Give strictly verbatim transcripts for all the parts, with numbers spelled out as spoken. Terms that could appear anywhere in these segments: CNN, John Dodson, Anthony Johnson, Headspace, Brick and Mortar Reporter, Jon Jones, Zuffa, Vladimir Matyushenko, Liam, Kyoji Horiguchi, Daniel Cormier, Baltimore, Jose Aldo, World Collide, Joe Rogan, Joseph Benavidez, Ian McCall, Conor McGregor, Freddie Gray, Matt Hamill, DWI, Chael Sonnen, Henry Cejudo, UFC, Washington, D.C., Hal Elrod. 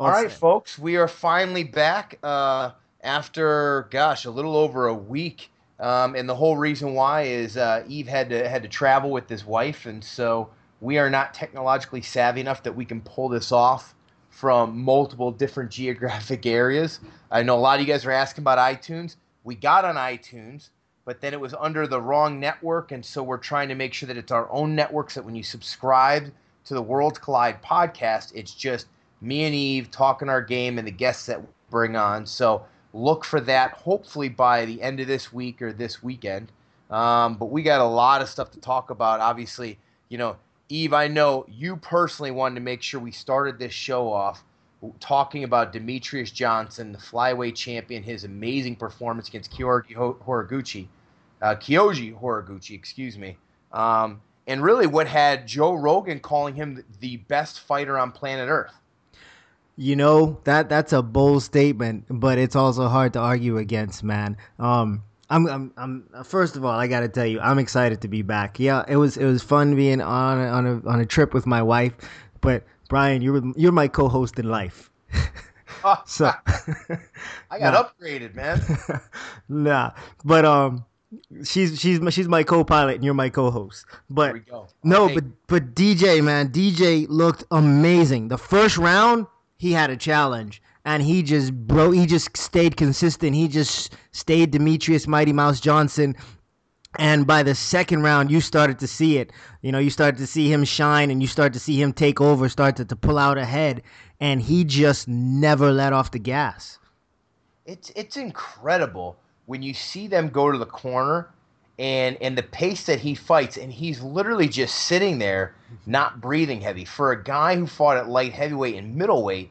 All right, folks, we are finally back uh, after, gosh, a little over a week. Um, and the whole reason why is uh, Eve had to had to travel with his wife, and so we are not technologically savvy enough that we can pull this off from multiple different geographic areas. I know a lot of you guys are asking about iTunes. We got on iTunes, but then it was under the wrong network, and so we're trying to make sure that it's our own network so that when you subscribe to the World Collide podcast, it's just me and Eve talking our game and the guests that we bring on. So look for that hopefully by the end of this week or this weekend. Um, but we got a lot of stuff to talk about. Obviously, you know, Eve, I know you personally wanted to make sure we started this show off talking about Demetrius Johnson, the flyweight champion, his amazing performance against Kyoji Horiguchi, uh, Kyoji Horiguchi, excuse me. Um, and really what had Joe Rogan calling him the best fighter on planet Earth. You know, that that's a bold statement, but it's also hard to argue against, man. Um, I'm, I'm, I'm. First of all, I gotta tell you, I'm excited to be back. Yeah, it was, it was fun being on on a on a trip with my wife. But Brian, you're you're my co-host in life. So I got nah. upgraded, man. nah, but um, she's she's she's my co-pilot, and you're my co-host. But we go. no, okay. but but D J, man, D J looked amazing. The first round, he had a challenge, and he just bro, he just stayed consistent. He just stayed Demetrius Mighty Mouse Johnson, and by the second round, you started to see it. You know, you started to see him shine, and you started to see him take over, started to pull out ahead, and he just never let off the gas. It's it's incredible when you see them go to the corner, and and the pace that he fights, and he's literally just sitting there, not breathing heavy. For a guy who fought at light heavyweight and middleweight,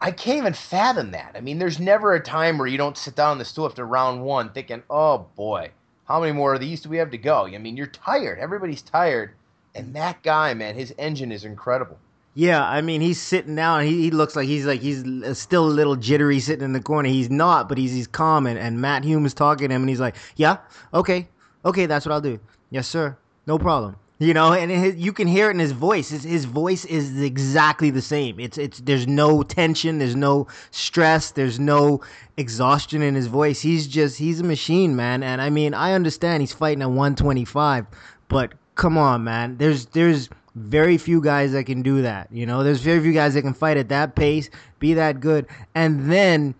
I can't even fathom that. I mean, there's never a time where you don't sit down on the stool after round one thinking, oh, boy, how many more of these do we have to go? I mean, you're tired. Everybody's tired. And that guy, man, his engine is incredible. Yeah, I mean, he's sitting down. He, he looks like he's like he's still a little jittery sitting in the corner. He's not, but he's, he's calm. And, and Matt Hume is talking to him, and he's like, yeah, okay, okay, that's what I'll do. Yes, sir. No problem. You know, and it, you can hear it in his voice. His, his voice is exactly the same. It's it's there's no tension, there's no stress, there's no exhaustion in his voice. He's just he's a machine, man. And I mean, I understand he's fighting at one twenty-five, but come on, man. There's there's very few guys that can do that. You know, there's very few guys that can fight at that pace, be that good, and then,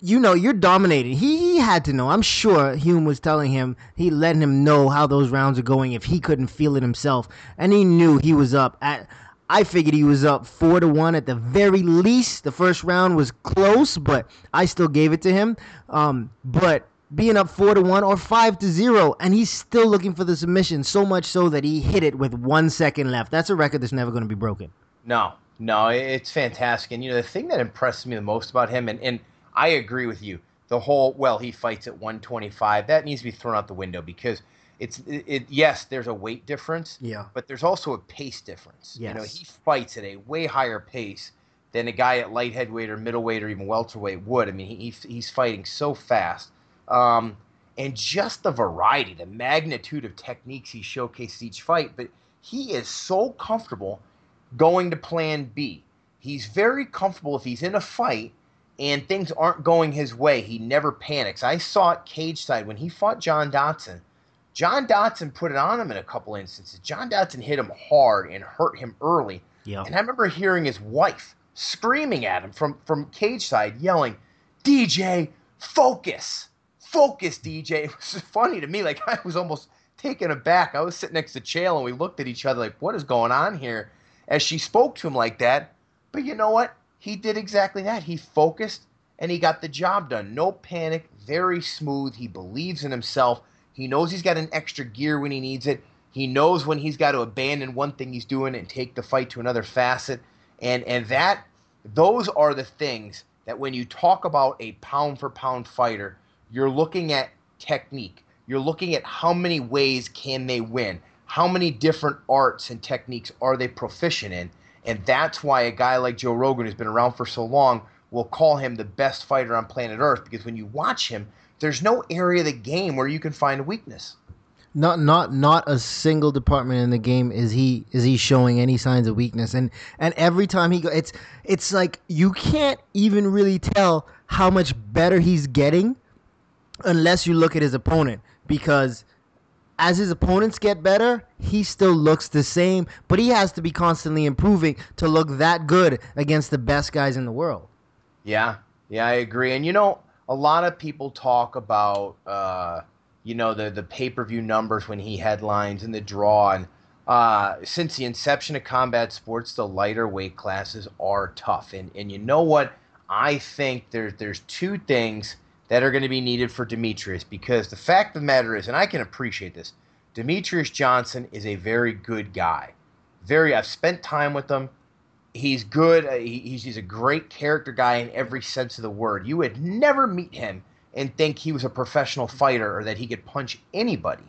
you know, you're dominating. He, he had to know. I'm sure Hume was telling him, he letting him know how those rounds are going if he couldn't feel it himself. And he knew he was up. At, I figured he was up four to one at the very least. The first round was close, but I still gave it to him. Um, but being up four to one or five to zero, and he's still looking for the submission, so much so that he hit it with one second left. That's a record that's never going to be broken. No, no, it's fantastic. And, you know, the thing that impressed me the most about him, and, and – I agree with you. The whole, well, he fights at one twenty-five. That needs to be thrown out the window because it's, it, it, yes, there's a weight difference, yeah, but there's also a pace difference. Yes. You know, he fights at a way higher pace than a guy at light heavyweight or middleweight or even welterweight would. I mean, he, he he's fighting so fast. Um, and just the variety, the magnitude of techniques he showcases each fight, but he is so comfortable going to plan B. He's very comfortable if he's in a fight and things aren't going his way, he never panics. I saw it cage side when he fought John Dodson. John Dodson put it on him in a couple instances. John Dodson hit him hard and hurt him early. Yeah. And I remember hearing his wife screaming at him from, from cage side, yelling, D J, focus. Focus, D J. It was funny to me. Like, I was almost taken aback. I was sitting next to Chael, and we looked at each other like, what is going on here? As she spoke to him like that. But you know what? He did exactly that. He focused, and he got the job done. No panic, very smooth. He believes in himself. He knows he's got an extra gear when he needs it. He knows when he's got to abandon one thing he's doing and take the fight to another facet. And and that, those are the things that when you talk about a pound-for-pound fighter, you're looking at technique. You're looking at how many ways can they win. How many different arts and techniques are they proficient in? And that's why a guy like Joe Rogan, who's been around for so long, will call him the best fighter on planet Earth. Because when you watch him, there's no area of the game where you can find a weakness. Not not not a single department in the game is he is he showing any signs of weakness, and and every time he go, it's it's like you can't even really tell how much better he's getting unless you look at his opponent, because as his opponents get better, he still looks the same, but he has to be constantly improving to look that good against the best guys in the world. Yeah, yeah, I agree. And you know, a lot of people talk about uh you know, the the pay-per-view numbers when he headlines and the draw. And uh, since the inception of combat sports, the lighter weight classes are tough. And and you know what? I think there's, there's two things that are going to be needed for Demetrius, because the fact of the matter is, and I can appreciate this, Demetrius Johnson is a very good guy. Very, I've spent time with him. He's good. He, he's, he's a great character guy in every sense of the word. You would never meet him and think he was a professional fighter or that he could punch anybody.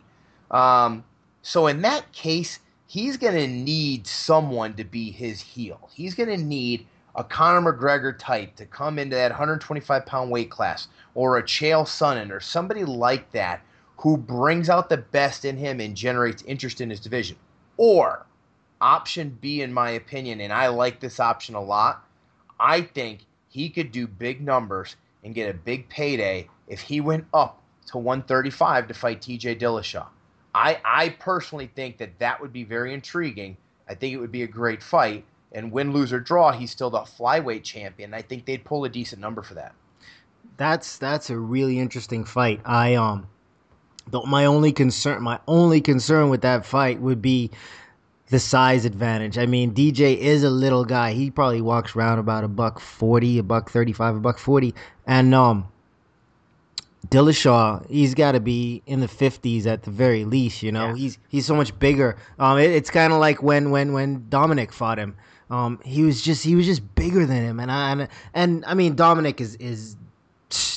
Um, so in that case, he's going to need someone to be his heel. He's going to need a Conor McGregor type to come into that one twenty-five pound weight class, or a Chael Sonnen or somebody like that who brings out the best in him and generates interest in his division. Or option B, in my opinion, and I like this option a lot, I think he could do big numbers and get a big payday if he went up to one thirty-five to fight T J Dillashaw. I, I personally think that that would be very intriguing. I think it would be a great fight. And win, lose, or draw, he's still the flyweight champion. I think they'd pull a decent number for that. That's that's a really interesting fight. I um, the, my only concern, my only concern with that fight would be the size advantage. I mean, D J is a little guy. He probably walks around about a buck forty, a buck thirty-five, a buck forty. And um, Dillashaw, he's got to be in the fifties at the very least. You know, yeah. he's he's so much bigger. Um, it, it's kind of like when when when Dominic fought him. Um, he was just he was just bigger than him. And I and, and I mean, Dominic is is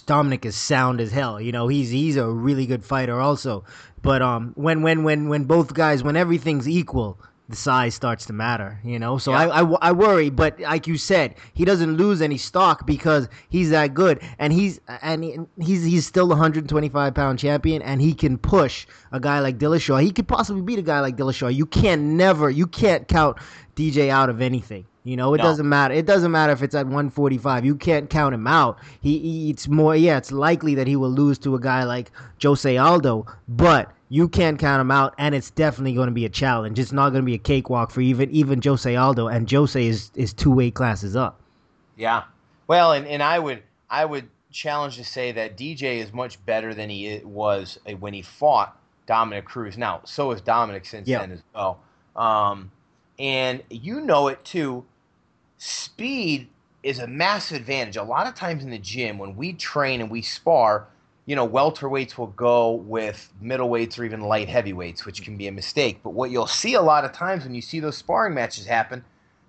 Dominic is sound as hell. You know, he's he's a really good fighter also. But um, when when when when both guys, when everything's equal, the size starts to matter, you know? So yeah. I, I, I worry, but like you said, he doesn't lose any stock because he's that good, and he's and he, he's he's still the one twenty-five pound champion, and he can push a guy like Dillashaw. He could possibly beat a guy like Dillashaw. You can't never, you can't count D J out of anything, you know? It no. doesn't matter. It doesn't matter if it's at one forty-five. You can't count him out. He, he It's more, yeah, it's likely that he will lose to a guy like Jose Aldo, but you can't count him out, and it's definitely going to be a challenge. It's not going to be a cakewalk for even even Jose Aldo, and Jose is, is two weight classes up. Yeah, well, and, and I would I would challenge to say that D J is much better than he was when he fought Dominic Cruz. Now, so is Dominic since yeah. then as well. Um, and you know it too. Speed is a massive advantage. A lot of times in the gym when we train and we spar, you know, welterweights will go with middleweights or even light heavyweights, which can be a mistake. But what you'll see a lot of times when you see those sparring matches happen,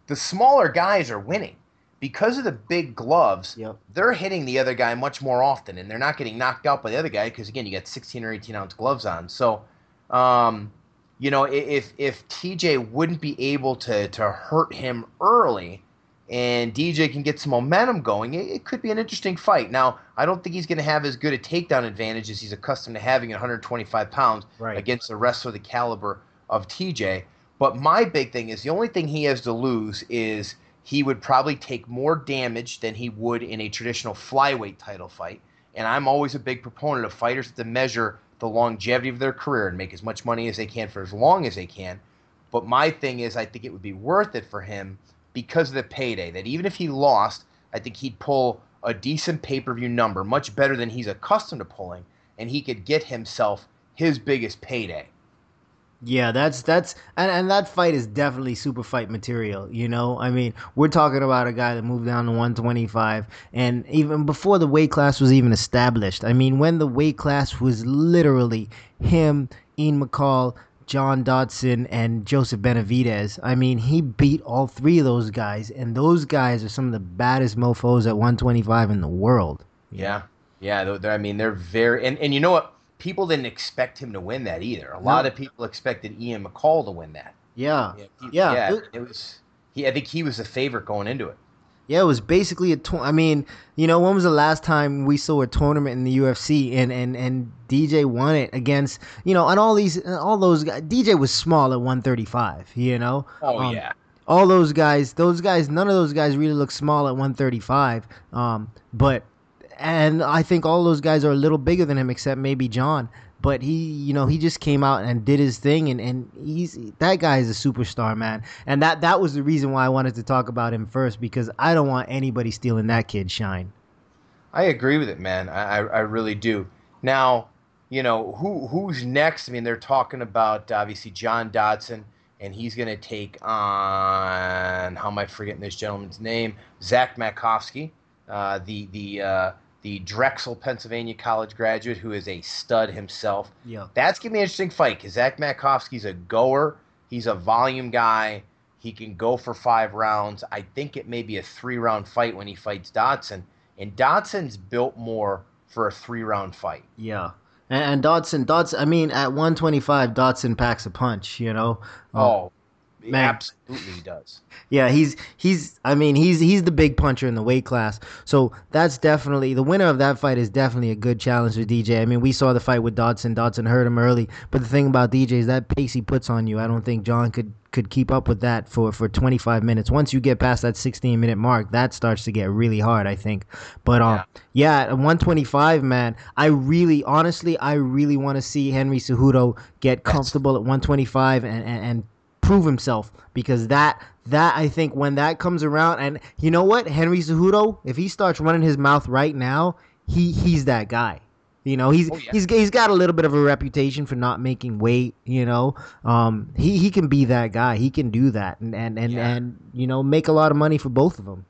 the smaller guys are winning. Because of the big gloves, yep. they're hitting the other guy much more often, and they're not getting knocked out by the other guy because, again, you got sixteen or eighteen ounce gloves on. So, um, you know, if if T J wouldn't be able to, to hurt him early, and D J can get some momentum going, it, it could be an interesting fight. Now, I don't think he's going to have as good a takedown advantage as he's accustomed to having at one twenty-five pounds right. against a wrestler the caliber of T J. But my big thing is the only thing he has to lose is he would probably take more damage than he would in a traditional flyweight title fight. And I'm always a big proponent of fighters to measure the longevity of their career and make as much money as they can for as long as they can. But my thing is I think it would be worth it for him because of the payday, that even if he lost, I think he'd pull a decent pay-per-view number, much better than he's accustomed to pulling, and he could get himself his biggest payday. Yeah, that's that's and, and that fight is definitely super fight material, you know? I mean, we're talking about a guy that moved down to one twenty-five, and even before the weight class was even established. I mean, when the weight class was literally him, Ian McCall, John Dodson, and Joseph Benavidez. I mean, he beat all three of those guys, and those guys are some of the baddest mofos at one twenty-five in the world. Yeah, yeah. I mean, they're very – and and you know what? People didn't expect him to win that either. A no. lot of people expected Ian McCall to win that. Yeah, yeah. yeah. yeah it was. He, I think he was the favorite going into it. Yeah, it was basically a tw- I mean, you know, when was the last time we saw a tournament in the U F C and, and, and D J won it against, you know, and all these, all those guys. D J was small at one thirty-five, you know? Oh, um, yeah. All those guys, those guys, none of those guys really look small at one thirty-five. Um, but, and I think all those guys are a little bigger than him, except maybe John. But he, you know, he just came out and did his thing, and, and he's that guy is a superstar, man. And that, that was the reason why I wanted to talk about him first, because I don't want anybody stealing that kid's shine. I agree with it, man. I I really do. Now, you know, who who's next? I mean, they're talking about obviously John Dodson, and he's going to take on, how am I forgetting this gentleman's name? Zach Makovsky, uh, the the. Uh, the Drexel, Pennsylvania college graduate who is a stud himself. Yeah. That's going to be an interesting fight because Zach Makovsky's a goer. He's a volume guy. He can go for five rounds. I think it may be a three-round fight when he fights Dodson. And Dodson's built more for a three-round fight. Yeah. And, and Dodson, Dodson, I mean, at one twenty-five, Dodson packs a punch, you know. Oh, man. Absolutely does. Yeah, he's he's I mean, he's he's the big puncher in the weight class. So that's definitely the winner of that fight is definitely a good challenge for D J. I mean, we saw the fight with Dodson. Dodson hurt him early, but the thing about D J is that pace he puts on you. I don't think John could could keep up with that for, for twenty-five minutes. Once you get past that sixteen minute mark, that starts to get really hard, I think. But um, yeah, yeah at one twenty-five, man, I really, honestly, I really want to see Henry Cejudo get comfortable at one twenty-five and and, and prove himself, because that that I think when that comes around, and you know what, Henry Cejudo, if he starts running his mouth right now, he he's that guy. You know, he's oh, yeah. he's he's got a little bit of a reputation for not making weight. You know, um, he he can be that guy. He can do that, and and and, yeah. and you know, make a lot of money for both of them.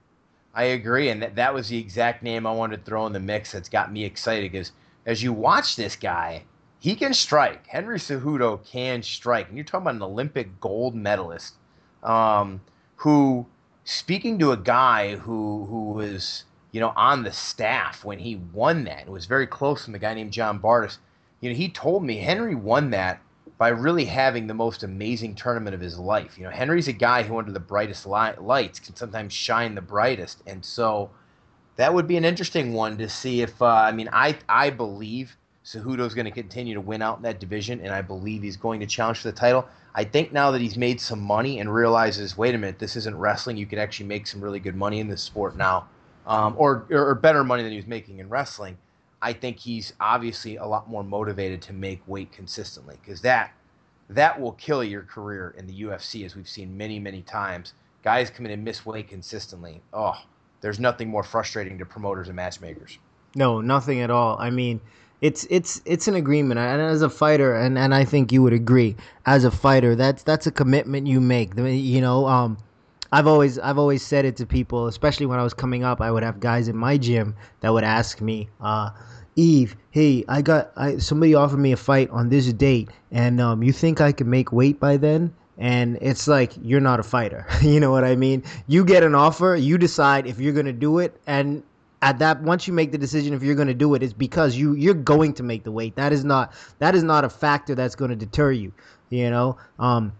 I agree, and that that was the exact name I wanted to throw in the mix. That's got me excited because as you watch this guy, he can strike. Henry Cejudo can strike. And you're talking about an Olympic gold medalist um, who, speaking to a guy who who was, you know, on the staff when he won that, and was very close to a guy named John Bartus, you know, he told me Henry won that by really having the most amazing tournament of his life. You know, Henry's a guy who under the brightest li- lights can sometimes shine the brightest. And so that would be an interesting one to see if, uh, I mean, I I believe Cejudo's going to continue to win out in that division, and I believe he's going to challenge for the title. I think now that he's made some money and realizes, wait a minute, this isn't wrestling. You can actually make some really good money in this sport now, um, or, or better money than he was making in wrestling. I think he's obviously a lot more motivated to make weight consistently, because that, that will kill your career in the U F C, as we've seen many, many times. Guys come in and miss weight consistently. Oh, there's nothing more frustrating to promoters and matchmakers. No, nothing at all. I mean, It's it's it's an agreement, and as a fighter, and, and I think you would agree, as a fighter, that's that's a commitment you make. You know, um, I've always I've always said it to people, especially when I was coming up. I would have guys in my gym that would ask me, uh, "Eve, hey, I got I, somebody offered me a fight on this date, and um, you think I can make weight by then?" And it's like, you're not a fighter. You know what I mean? You get an offer, you decide if you're gonna do it, and at that, once you make the decision if you're going to do it, it's because you you're going to make the weight. That is not that is not a factor that's going to deter you, you know. Um,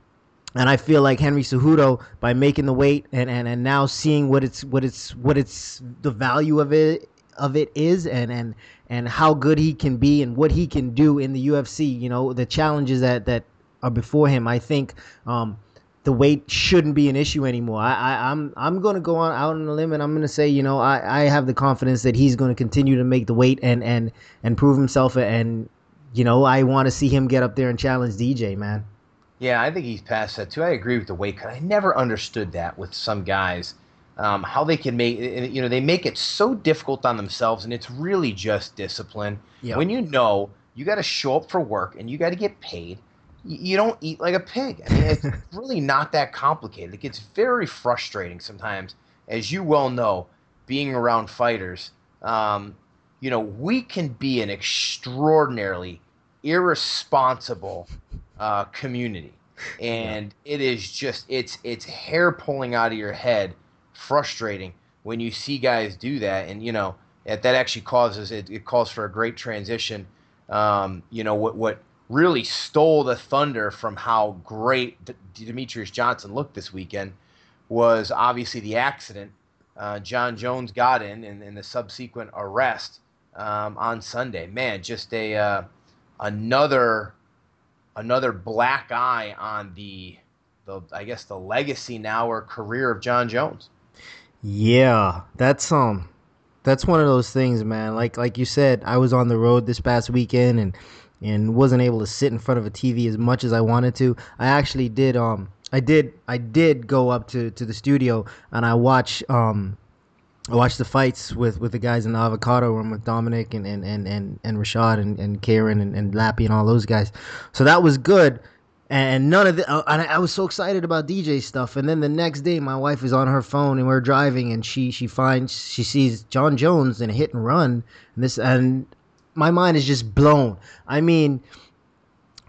and I feel like Henry Cejudo, by making the weight and, and, and now seeing what it's what it's what it's the value of it of it is, and and and how good he can be and what he can do in the U F C, you know, the challenges that that are before him. I think um, the weight shouldn't be an issue anymore. I, I, I'm I'm going to go on out on a limb, and I'm going to say, you know, I, I have the confidence that he's going to continue to make the weight and, and, and prove himself. And, you know, I want to see him get up there and challenge D J, man. Yeah, I think he's past that, too. I agree with the weight cut. I never understood that with some guys, um, how they can make, you know, they make it so difficult on themselves, and it's really just discipline. Yep. When you know you got to show up for work and you got to get paid, you don't eat like a pig. I mean, it's really not that complicated. It gets very frustrating sometimes, as you well know, being around fighters. Um, you know, we can be an extraordinarily irresponsible uh, community, and yeah. it is just it's it's hair pulling out of your head, frustrating when you see guys do that, and you know that that actually causes it. It calls for a great transition. Um, you know what what. really stole the thunder from how great D- Demetrius Johnson looked this weekend was obviously the accident uh, Jon Jones got in, in, in the subsequent arrest um, on Sunday. Man, just a uh, another another black eye on the the I guess the legacy now or career of Jon Jones. Yeah, that's um, that's one of those things, man. Like like you said, I was on the road this past weekend and and wasn't able to sit in front of a T V as much as I wanted to. I actually did um. I did I did go up to, to the studio and I watch um I watched the fights with, with the guys in the avocado room with Dominic and, and, and, and, and Rashad and, and Karen and, and Lappy and all those guys. So that was good. And none of the uh, and I was so excited about D J stuff. And then the next day my wife is on her phone and we're driving and she, she finds she sees Jon Jones in a hit and run and this and my mind is just blown. I mean,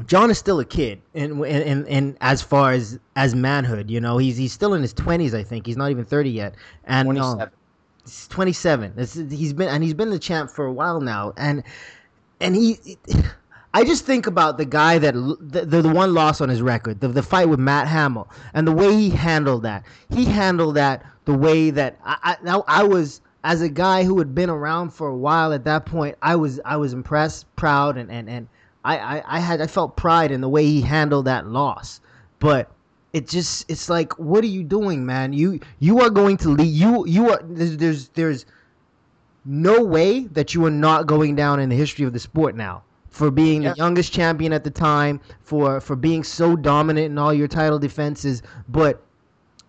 Jon is still a kid, and and and as far as as manhood, you know, he's he's still in his twenties. I think he's not even thirty yet, and twenty-seven. Uh, he's twenty-seven. It's, he's been and he's been the champ for a while now, and and he, I just think about the guy that the the, the one loss on his record, the the fight with Matt Hamill, and the way he handled that. He handled that the way that I I, I was. As a guy who had been around for a while at that point, I was I was impressed, proud, and and and. I, I, I had I felt pride in the way he handled that loss, but it just it's like, what are you doing, man? You you are going to leave. You you are there's, there's there's no way that you are not going down in the history of the sport now for being yeah. the youngest champion at the time, for for being so dominant in all your title defenses. But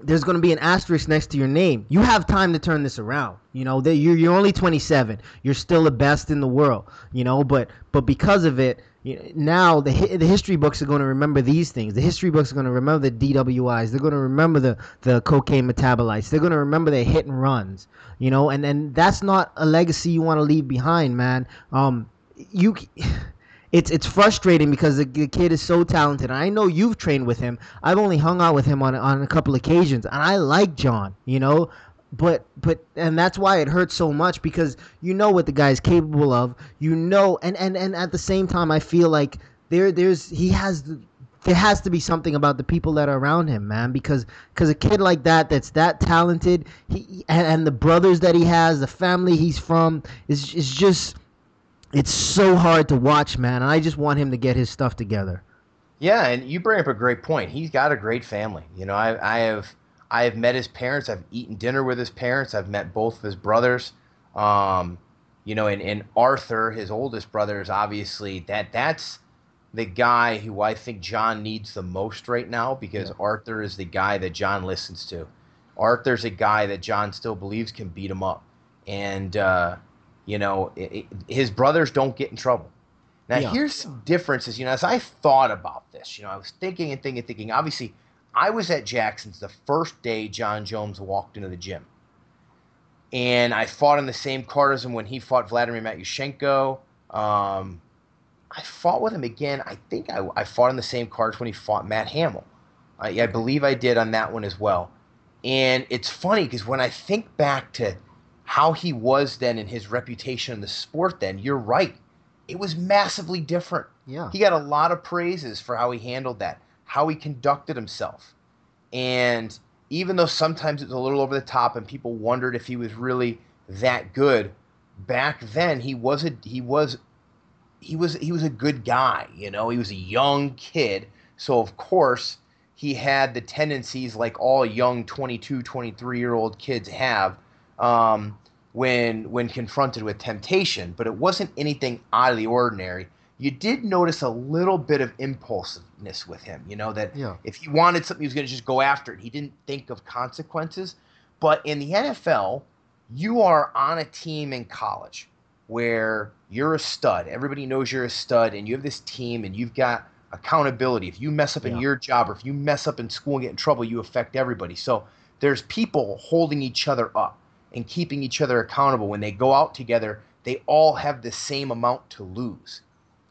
there's going to be an asterisk next to your name. You have time to turn this around. You know, you're you're only twenty-seven. You're still the best in the world. You know, but but because of it. Now the the history books are going to remember these things. The history books are going to remember the D W Is. They're going to remember the, the cocaine metabolites. They're going to remember their hit and runs, you know. And and that's not a legacy you want to leave behind, man. Um, you, it's it's frustrating because the, the kid is so talented. And I know you've trained with him. I've only hung out with him on on a couple occasions, and I like Jon, you know. But but and that's why it hurts so much, because you know what the guy's capable of, you know, and, and, and at the same time I feel like there there's he has there has to be something about the people that are around him, man, because because a kid like that that's that talented, he and, and the brothers that he has, the family he's from, is is just it's so hard to watch, man, and I just want him to get his stuff together. Yeah, and you bring up a great point. He's got a great family, you know. I I have. I have met his parents. I've eaten dinner with his parents. I've met both of his brothers. Um, you know, and, and Arthur, his oldest brother, is obviously that that's the guy who I think Jon needs the most right now, because yeah. Arthur is the guy that Jon listens to. Arthur's a guy that Jon still believes can beat him up. And, uh, you know, it, it, his brothers don't get in trouble. Now, yeah. here's some differences. You know, as I thought about this, you know, I was thinking and thinking and thinking, obviously, I was at Jackson's the first day Jon Jones walked into the gym. And I fought on the same card as him when he fought Vladimir Matyushenko. Um, I fought with him again. I think I, I fought on the same cards when he fought Matt Hamill. I, I believe I did on that one as well. And it's funny because when I think back to how he was then and his reputation in the sport then, you're right. It was massively different. Yeah. He got a lot of praises for how he handled that, how he conducted himself. And even though sometimes it was a little over the top and people wondered if he was really that good, back then he was a he was he was he was a good guy, you know. He was a young kid, so of course he had the tendencies like all young twenty-two, twenty-three year old kids have um, when when confronted with temptation, but it wasn't anything out of the ordinary. You did notice a little bit of impulsiveness with him, you know, that yeah. if he wanted something, he was going to just go after it. He didn't think of consequences. But in the N F L, you are on a team in college where you're a stud. Everybody knows you're a stud, and you have this team, and you've got accountability. If you mess up yeah. in your job or if you mess up in school and get in trouble, you affect everybody. So there's people holding each other up and keeping each other accountable. When they go out together, they all have the same amount to lose.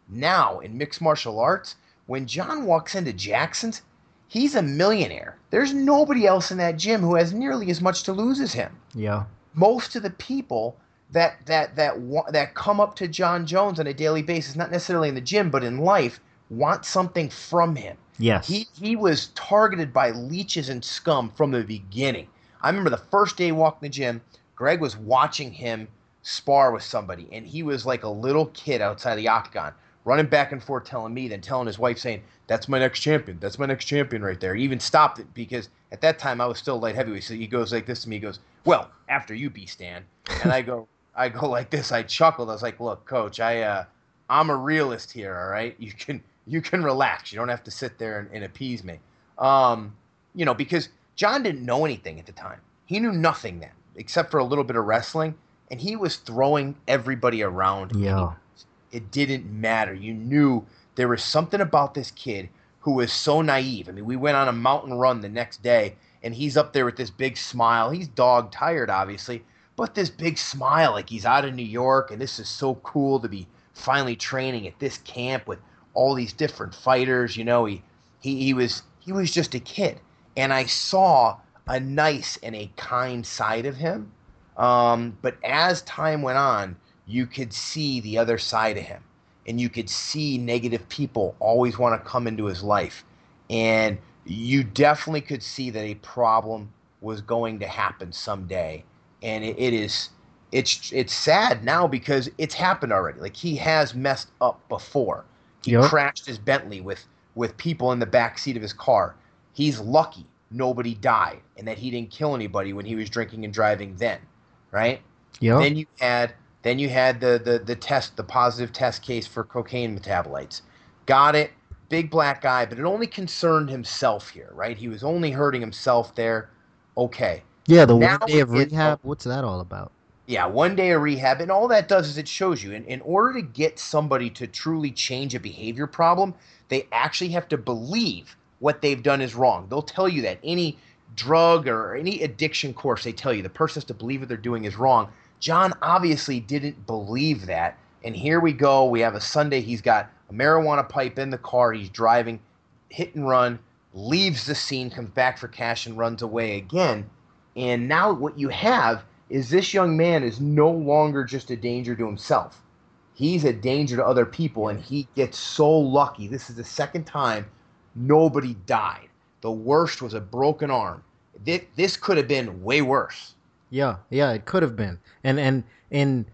Now, in mixed martial arts, when Jon walks into Jackson's, he's a millionaire. There's nobody else in that gym who has nearly as much to lose as him. Yeah. Most of the people that that that that come up to Jon Jones on a daily basis, not necessarily in the gym but in life, want something from him. Yes. He he was targeted by leeches and scum from the beginning. I remember the first day he walked in the gym, Greg was watching him spar with somebody, and he was like a little kid outside the octagon, running back and forth telling me, then telling his wife, saying, that's my next champion. That's my next champion right there. He even stopped it because at that time I was still light heavyweight. So he goes like this to me. He goes, well, after you, B-Stan. And I go I go like this. I chuckled. I was like, look, coach, I, uh, I'm a realist here, all right? You can you can relax. You don't have to sit there and, and appease me. Um, you know, because John didn't know anything at the time. He knew nothing then except for a little bit of wrestling, and he was throwing everybody around. Yeah. It didn't matter. You knew there was something about this kid who was so naive. I mean, we went on a mountain run the next day, and he's up there with this big smile. He's dog-tired, obviously, but this big smile, like he's out of New York, and this is so cool to be finally training at this camp with all these different fighters. You know, he he, he was he was just a kid, and I saw a nice and a kind side of him. Um, but as time went on, you could see the other side of him, and you could see negative people always want to come into his life. And you definitely could see that a problem was going to happen someday. And it, it is, it's, it's sad now because it's happened already. Like, he has messed up before. He yep. crashed his Bentley with, with people in the backseat of his car. He's lucky nobody died and that he didn't kill anybody when he was drinking and driving then. Right. Yep. Then you had, Then you had the, the the test, the positive test case for cocaine metabolites. Got it, big black guy, but it only concerned himself here, right? He was only hurting himself there. Okay. Yeah, the now one day of rehab, it, what's that all about? Yeah, one day of rehab, and all that does is it shows you. In, in order to get somebody to truly change a behavior problem, they actually have to believe what they've done is wrong. They'll tell you that. Any drug or any addiction course, they tell you the person has to believe what they're doing is wrong. John obviously didn't believe that, and here we go. We have a Sunday. He's got a marijuana pipe in the car. He's driving, hit and run, leaves the scene, comes back for cash, and runs away again. And now what you have is this young man is no longer just a danger to himself. He's a danger to other people, and he gets so lucky. This is the second time nobody died. The worst was a broken arm. This could have been way worse. Yeah, yeah, it could have been. And and in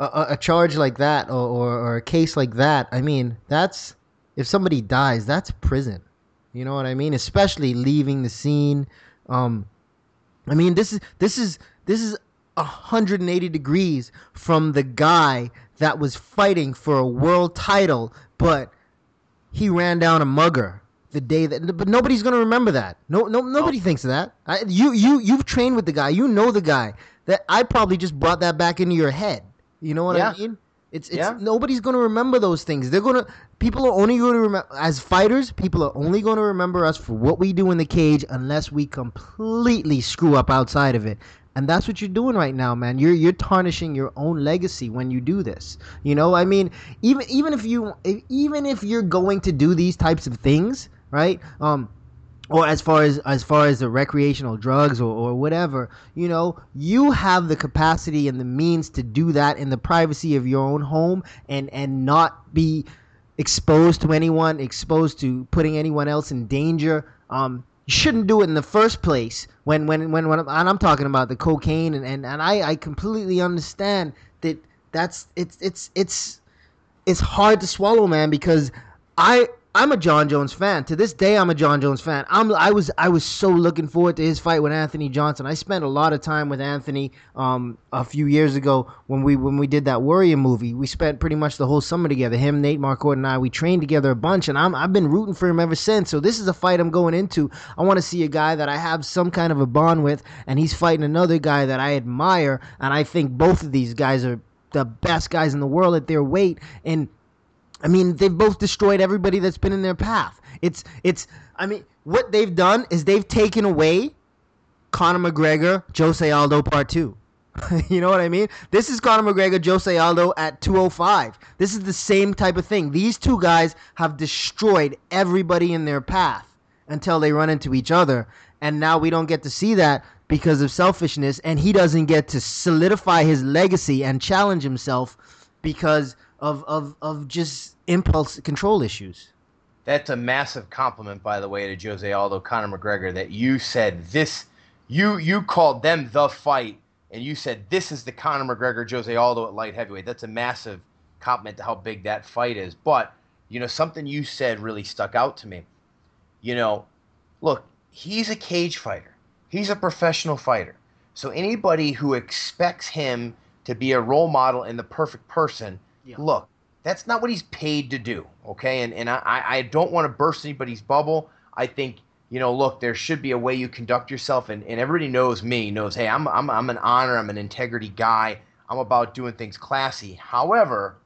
a, a charge like that or, or, or a case like that, I mean, that's if somebody dies, that's prison. You know what I mean? Especially leaving the scene. Um, I mean, this is this is this is one hundred eighty degrees from the guy that was fighting for a world title, but he ran down a mugger. The day that, but nobody's gonna remember that. No, no, nobody oh. thinks of that. I, you, you, you've trained with the guy. You know the guy. That I probably just brought that back into your head. You know what yeah. I mean? It's, it's yeah. nobody's gonna remember those things. They're gonna. People are only gonna remember as fighters. People are only gonna remember us for what we do in the cage, unless we completely screw up outside of it. And that's what you're doing right now, man. You're you're tarnishing your own legacy when you do this. You know, I mean, even even if you, even if you're going to do these types of things. Right, um, or as far as as far as the recreational drugs or, or whatever, you know, you have the capacity and the means to do that in the privacy of your own home and and not be exposed to anyone, exposed to putting anyone else in danger. Um, you shouldn't do it in the first place. When when when, when I'm, and I'm talking about the cocaine, and and, and I, I completely understand that that's it's it's it's it's hard to swallow, man, because I. I'm a Jon Jones fan. To this day, I'm a Jon Jones fan. I'm, I was I was so looking forward to his fight with Anthony Johnson. I spent a lot of time with Anthony um, a few years ago when we when we did that Warrior movie. We spent pretty much the whole summer together. Him, Nate Marquardt, and I. We trained together a bunch, and I'm, I've been rooting for him ever since. So this is a fight I'm going into. I want to see a guy that I have some kind of a bond with, and he's fighting another guy that I admire, and I think both of these guys are the best guys in the world at their weight, and I mean, they've both destroyed everybody that's been in their path. It's, it's. I mean, what they've done is they've taken away Conor McGregor, Jose Aldo Part two. You know what I mean? This is Conor McGregor, Jose Aldo at two oh five. This is the same type of thing. These two guys have destroyed everybody in their path until they run into each other. And now we don't get to see that because of selfishness. And he doesn't get to solidify his legacy and challenge himself because... Of, of of just impulse control issues. That's a massive compliment, by the way, to Jose Aldo, Conor McGregor, that you said this you you called them the fight, and you said this is the Conor McGregor Jose Aldo at light heavyweight. That's a massive compliment to how big that fight is. But you know, something you said really stuck out to me. You know, look, he's a cage fighter. He's a professional fighter. So anybody who expects him to be a role model and the perfect person, yeah. look, that's not what he's paid to do, okay? And and I, I don't want to burst anybody's bubble. I think, you know, look, there should be a way you conduct yourself, and, and everybody knows me, knows, hey, I'm, I'm, I'm an honor, I'm an integrity guy. I'm about doing things classy. However,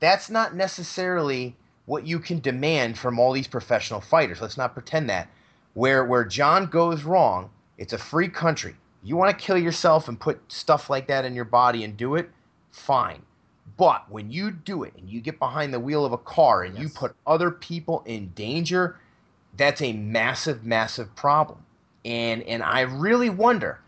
that's not necessarily what you can demand from all these professional fighters. Let's not pretend that. Where, where John goes wrong, it's a free country. You want to kill yourself and put stuff like that in your body and do it, fine. But when you do it and you get behind the wheel of a car and yes. you put other people in danger, that's a massive, massive problem. And and I really wonder,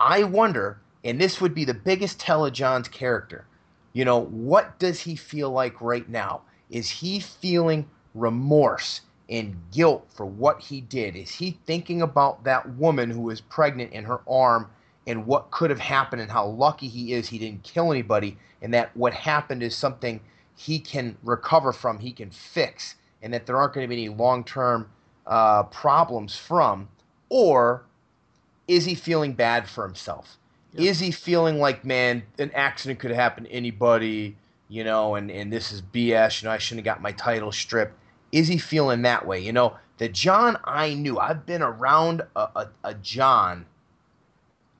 I wonder, and this would be the biggest tell of John's character, you know, what does he feel like right now? Is he feeling remorse and guilt for what he did? Is he thinking about that woman who was pregnant in her arm and what could have happened and how lucky he is he didn't kill anybody, and that what happened is something he can recover from, he can fix, and that there aren't going to be any long-term uh, problems from? Or is he feeling bad for himself? Yeah. Is he feeling like, man, an accident could have happened to anybody, you know, and, and this is B S, you know, I shouldn't have got my title stripped? Is he feeling that way? You know, the John I knew, I've been around a, a, a John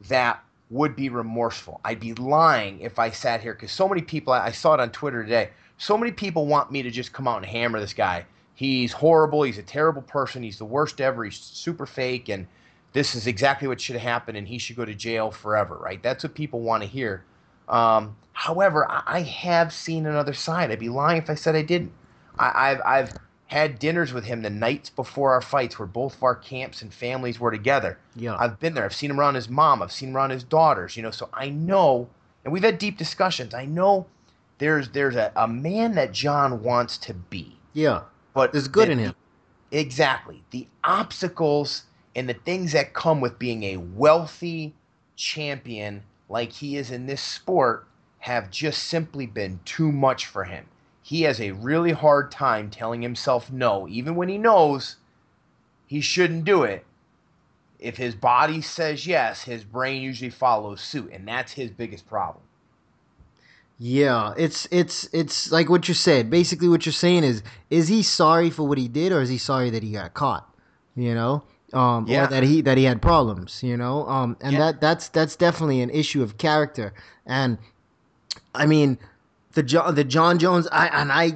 that would be remorseful. I'd be lying if I sat here, because so many people, I, I saw it on Twitter today, so many people want me to just come out and hammer this guy. He's horrible. He's a terrible person. He's the worst ever. He's super fake. And this is exactly what should happen, and he should go to jail forever, right? That's what people want to hear. Um, however, I, I have seen another side. I'd be lying if I said I didn't. I, I've, I've had dinners with him the nights before our fights where both of our camps and families were together. Yeah. I've been there. I've seen him around his mom. I've seen him around his daughters. You know, so I know, and we've had deep discussions. I know there's there's a, a man that John wants to be. Yeah, but there's good the, in him. Exactly. The obstacles and the things that come with being a wealthy champion like he is in this sport have just simply been too much for him. He has a really hard time telling himself no, even when he knows he shouldn't do it. If his body says yes, his brain usually follows suit, and that's his biggest problem. Yeah, it's it's it's like what you said. Basically what you're saying is, is he sorry for what he did, or is he sorry that he got caught, you know? Um, yeah. Or that he that he had problems, you know? Um, and yeah. that that's that's definitely an issue of character. And, I mean... The John, the John Jones, I and I,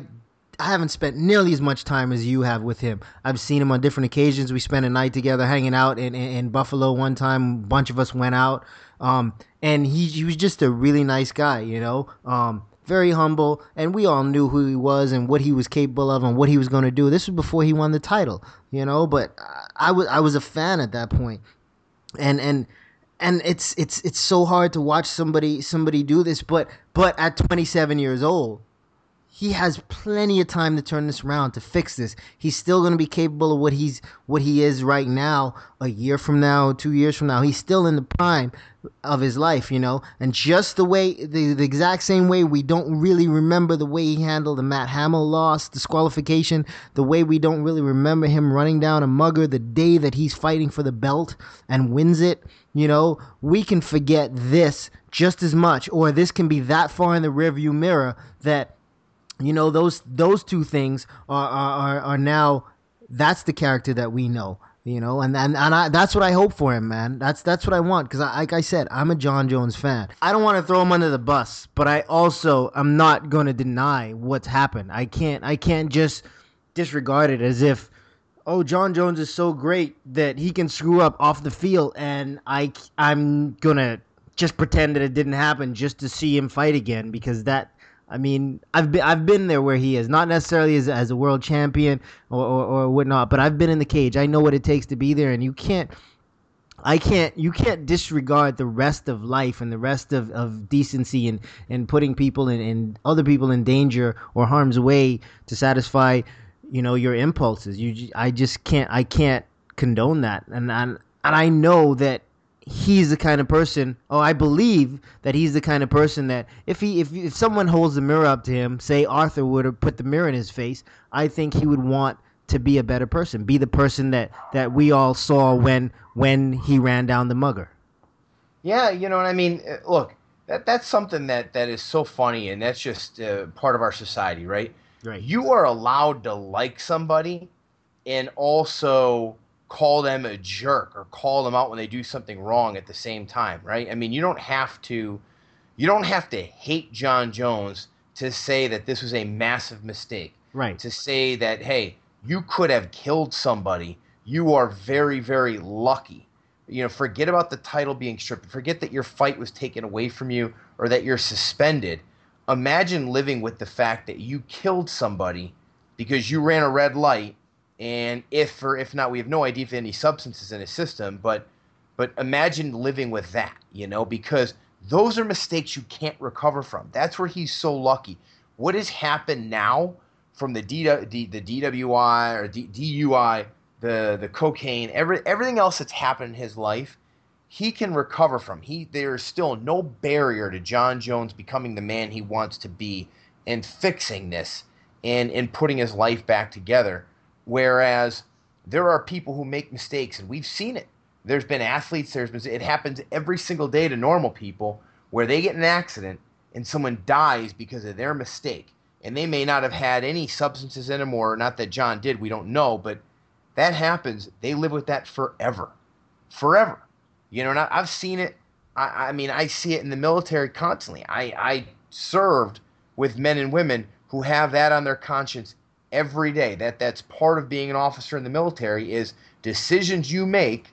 I haven't spent nearly as much time as you have with him. I've seen him on different occasions. We spent a night together hanging out in, in, in Buffalo one time. A bunch of us went out, um, and he he was just a really nice guy, you know, um, very humble. And we all knew who he was and what he was capable of and what he was going to do. This was before he won the title, you know. But I, I was I was a fan at that point, and and. And it's it's it's so hard to watch somebody somebody do this, but but at twenty-seven years old, he has plenty of time to turn this around, to fix this. He's still going to be capable of what he's what he is right now. A year from now, two years from now, he's still in the prime of his life, you know. And just the way the, the exact same way we don't really remember the way he handled the Matt Hamill loss, disqualification, the way we don't really remember him running down a mugger the day that he's fighting for the belt and wins it. You know, we can forget this just as much, or this can be that far in the rearview mirror that, you know, those those two things are are, are now, that's the character that we know, you know, and and, and I, that's what I hope for him, man. That's that's what I want, because I, like I said, I'm a Jon Jones fan. I don't want to throw him under the bus, but I also am not going to deny what's happened. I can't I can't just disregard it as if, oh, Jon Jones is so great that he can screw up off the field, and I, I'm going to just pretend that it didn't happen just to see him fight again, because that, I mean, I've been, I've been there where he is, not necessarily as, as a world champion or, or, or whatnot, but I've been in the cage. I know what it takes to be there, and you can't, I can't, you can't disregard the rest of life and the rest of, of decency and, and putting people in, and other people in danger or harm's way to satisfy, you know, your impulses. You, I just can't, I can't condone that. And I, and I know that he's the kind of person, oh, I believe that he's the kind of person that if he if if someone holds the mirror up to him, say Arthur would have put the mirror in his face, I think he would want to be a better person, be the person that, that we all saw when when he ran down the mugger. Yeah, you know what I mean? Look, that that's something that, that is so funny, and that's just uh, part of our society, right? Right. You are allowed to like somebody and also call them a jerk or call them out when they do something wrong at the same time, right? I mean, you don't have to you don't have to hate Jon Jones to say that this was a massive mistake. Right. To say that, hey, you could have killed somebody. You are very, very lucky. You know, forget about the title being stripped. Forget that your fight was taken away from you or that you're suspended. Imagine living with the fact that you killed somebody because you ran a red light. And if or if not, we have no idea if any substances in his system, but but imagine living with that, you know, because those are mistakes you can't recover from. That's where he's so lucky. What has happened now from the D, D, the D W I or D, DUI, the the cocaine, every, everything else that's happened in his life, he can recover from. He there is still no barrier to Jon Jones becoming the man he wants to be and fixing this and, and putting his life back together. Whereas there are people who make mistakes, and we've seen it. There's been athletes. There's been, it happens every single day to normal people where they get in an accident and someone dies because of their mistake. And they may not have had any substances in them, or not that John did. We don't know, but that happens. They live with that forever, forever. You know, and I, I've seen it. I, I mean, I see it in the military constantly. I, I served with men and women who have that on their conscience every day. That that's part of being an officer in the military, is decisions you make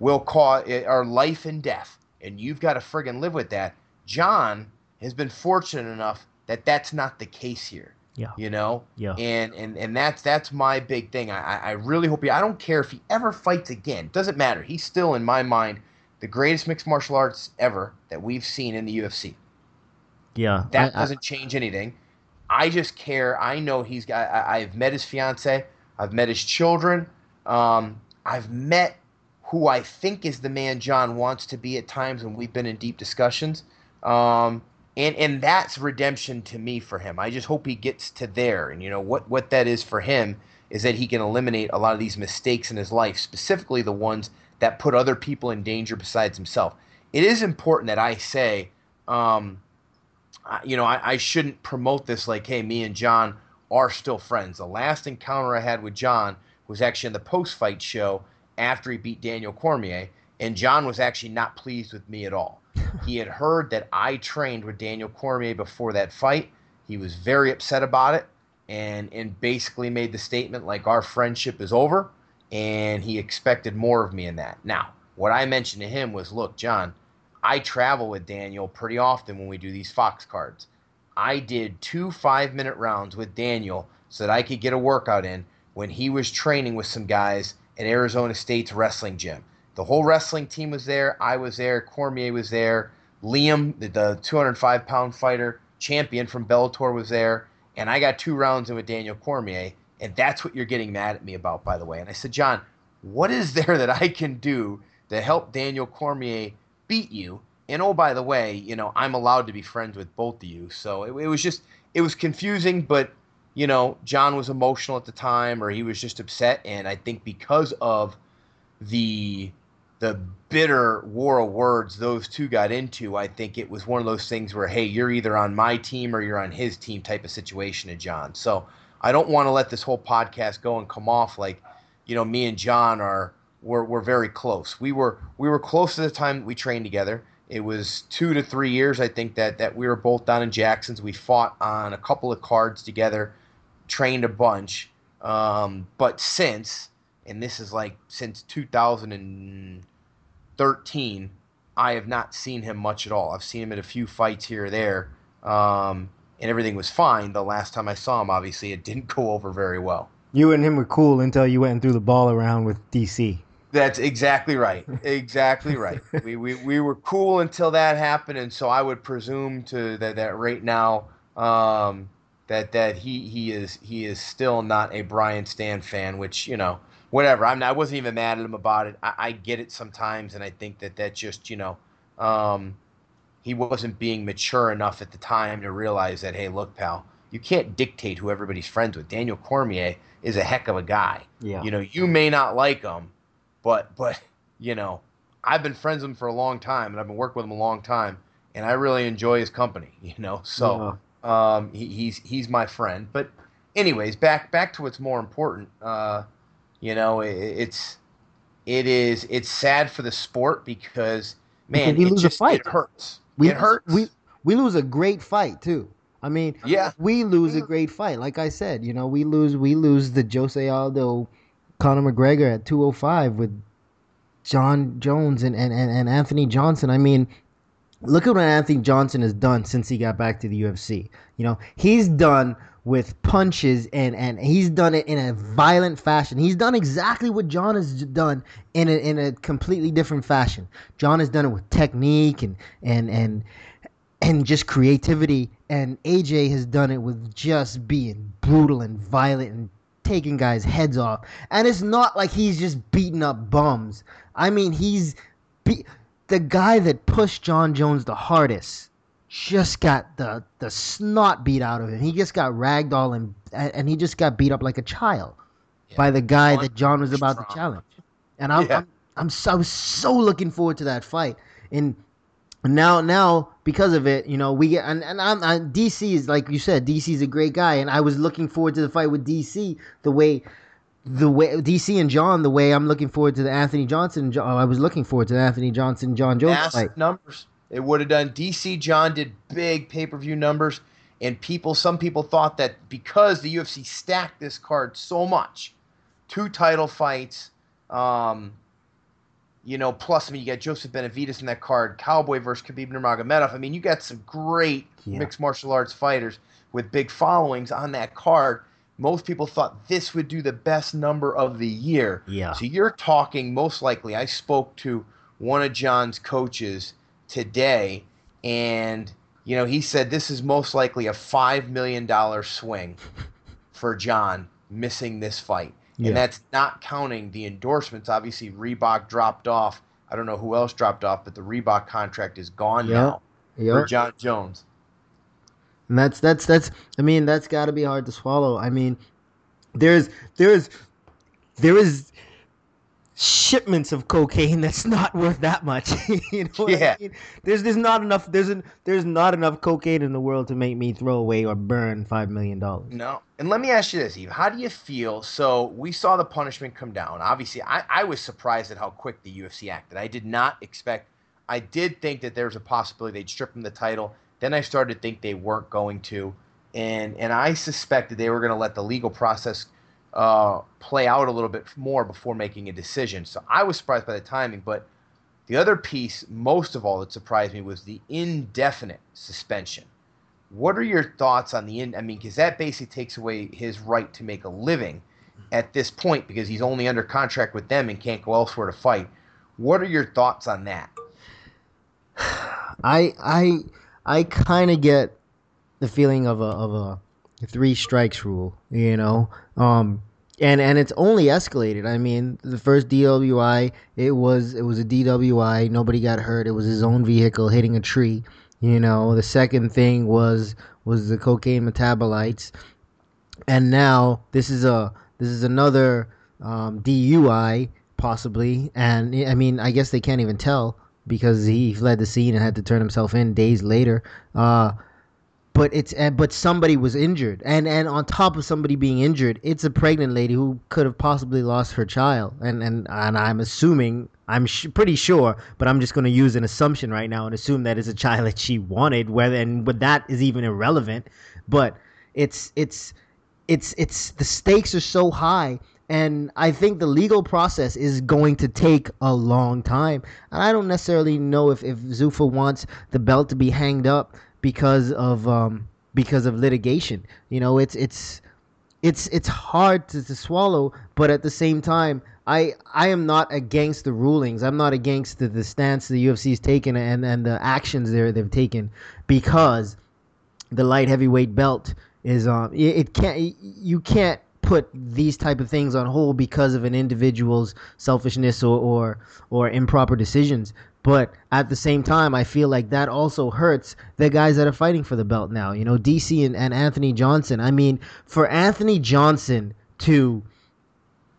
will cause are life and death, and you've got to friggin' live with that. John has been fortunate enough that that's not the case here. Yeah. You know. Yeah. And and and that's that's my big thing. I I really hope he. I don't care if he ever fights again. Doesn't matter. He's still in my mind the greatest mixed martial arts ever that we've seen in the U F C. Yeah. That I, doesn't I, change anything. I just care. I know he's got. I, I've met his fiance. I've met his children. Um, I've met who I think is the man John wants to be at times when we've been in deep discussions. Um, and and that's redemption to me for him. I just hope he gets to there. And you know what what that is for him is that he can eliminate a lot of these mistakes in his life, specifically the ones that put other people in danger besides himself. It is important that I say. Um, You know, I, I shouldn't promote this like, hey, me and John are still friends. The last encounter I had with John was actually in the post-fight show after he beat Daniel Cormier, and John was actually not pleased with me at all. He had heard that I trained with Daniel Cormier before that fight. He was very upset about it and, and basically made the statement like, our friendship is over, and he expected more of me in that. Now, what I mentioned to him was, look, John, I travel with Daniel pretty often when we do these Fox cards. I did two five-minute rounds with Daniel so that I could get a workout in when he was training with some guys at Arizona State's wrestling gym. The whole wrestling team was there. I was there. Cormier was there. Liam, the two hundred five pound fighter, champion from Bellator, was there. And I got two rounds in with Daniel Cormier, and that's what you're getting mad at me about, by the way. And I said, John, what is there that I can do to help Daniel Cormier beat you? And oh, by the way, you know, I'm allowed to be friends with both of you. So it, it was just, it was confusing, but you know, John was emotional at the time, or he was just upset. And I think because of the, the bitter war of words those two got into, I think it was one of those things where, hey, you're either on my team or you're on his team type of situation to John. So I don't want to let this whole podcast go and come off like, you know, me and John are, We're, we're very close. We were we were close to the time that we trained together. It was two to three years, I think, that, that we were both down in Jackson's. We fought on a couple of cards together, trained a bunch. Um, but since, and this is like since two thousand thirteen, I have not seen him much at all. I've seen him at a few fights here or there, um, and everything was fine. The last time I saw him, obviously, it didn't go over very well. You and him were cool until you went and threw the ball around with D C That's exactly right. Exactly right. we, we we were cool until that happened, and so I would presume to that, that right now um, that that he, he is he is still not a Bryan Stan fan, which you know whatever. I'm not, I wasn't even mad at him about it. I, I get it sometimes, and I think that that just, you know, um, he wasn't being mature enough at the time to realize that, hey, look, pal, you can't dictate who everybody's friends with. Daniel Cormier is a heck of a guy. Yeah. You know, you may not like him, but, but you know, I've been friends with him for a long time, and I've been working with him a long time, and I really enjoy his company, you know. So yeah. um, he, he's he's my friend. But anyways, back back to what's more important. Uh, you know, it, it's it is it's sad for the sport because man, because it just, a fight. It hurts. We, it hurts. We we lose a great fight too. I mean, yeah. we lose a great fight. Like I said, you know, we lose we lose the Jose Aldo, Conor McGregor at two oh five with Jon Jones and, and, and Anthony Johnson. I mean, look at what Anthony Johnson has done since he got back to the U F C. You know, he's done with punches and, and he's done it in a violent fashion. He's done exactly what Jon has done in a, in a completely different fashion. Jon has done it with technique and and and and just creativity, and A J has done it with just being brutal and violent and taking guys' heads off. And it's not like he's just beating up bums. I mean, he's be- the guy that pushed Jon Jones the hardest just got the, the snot beat out of him. He just got ragdoll and and he just got beat up like a child yeah. by the guy Jon that Jon was about strong. to challenge. And I'm, yeah. I'm I'm so I was so looking forward to that fight. And now now because of it, you know, we get and, and I'm and D C is, like you said, D C is a great guy, and I was looking forward to the fight with D C the way the way D C and John the way I'm looking forward to the Anthony Johnson. Oh, I was looking forward to the Anthony Johnson John Jones Massive fight. Numbers it would have done. D C John did big pay per view numbers, and people some people thought that because the U F C stacked this card so much, two title fights. Um, You know, plus, I mean, you got Joseph Benavidez in that card, Cowboy versus Khabib Nurmagomedov. I mean, you got some great yeah. mixed martial arts fighters with big followings on that card. Most people thought this would do the best number of the year. Yeah. So you're talking most likely. I spoke to one of Jon's coaches today, and, you know, he said this is most likely a five million dollars swing for Jon missing this fight. And yeah. that's not counting the endorsements. Obviously, Reebok dropped off. I don't know who else dropped off, but the Reebok contract is gone yeah. now yeah. for Jon Jones. And that's that's that's. I mean, that's got to be hard to swallow. I mean, there's there's there is shipments of cocaine that's not worth that much. you know yeah. what I mean? There's there's not enough. There's an, there's not enough cocaine in the world to make me throw away or burn five million dollars. No. And let me ask you this, Eve. How do you feel? So we saw the punishment come down. Obviously, I, I was surprised at how quick the U F C acted. I did not expect – I did think that there was a possibility they'd strip him the title. Then I started to think they weren't going to. And and I suspected they were going to let the legal process uh, play out a little bit more before making a decision. So I was surprised by the timing. But the other piece, most of all, that surprised me was the indefinite suspension. What are your thoughts on the end? I mean, because that basically takes away his right to make a living at this point because he's only under contract with them and can't go elsewhere to fight. What are your thoughts on that? I I I kind of get the feeling of a of a three strikes rule, you know, um, and and it's only escalated. I mean, the first D W I, it was it was a D W I. Nobody got hurt. It was his own vehicle hitting a tree. You know, the second thing was was the cocaine metabolites, and now this is a this is another um, D U I possibly. And I mean, I guess they can't even tell because he fled the scene and had to turn himself in days later. Uh, but it's uh, but somebody was injured, and and on top of somebody being injured, it's a pregnant lady who could have possibly lost her child, and and and I'm assuming. I'm sh- pretty sure, but I'm just going to use an assumption right now and assume that it's a child that she wanted. Whether and but that is even irrelevant. But it's it's it's it's the stakes are so high, and I think the legal process is going to take a long time. And I don't necessarily know if if Zuffa wants the belt to be hanged up because of um because of litigation. You know, it's it's it's it's hard to, to swallow, but at the same time. I, I am not against the rulings. I'm not against the, the stance the U F C's taken and, and the actions they're, they've taken because the light heavyweight belt is um it, it can't you can't put these type of things on hold because of an individual's selfishness or, or or improper decisions. But at the same time, I feel like that also hurts the guys that are fighting for the belt now. You know, D C and, and Anthony Johnson. I mean, for Anthony Johnson to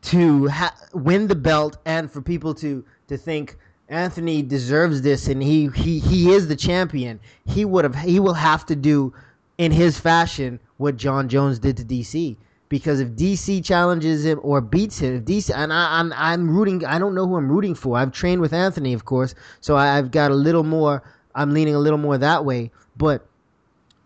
to ha- win the belt, and for people to to think Anthony deserves this and he he he is the champion, he would have he will have to do in his fashion what Jon Jones did to D C. Because if D C challenges him or beats him, if D C, and I, I'm I'm rooting, I don't know who I'm rooting for. I've trained with Anthony, of course, so I, I've got a little more. I'm leaning a little more that way. But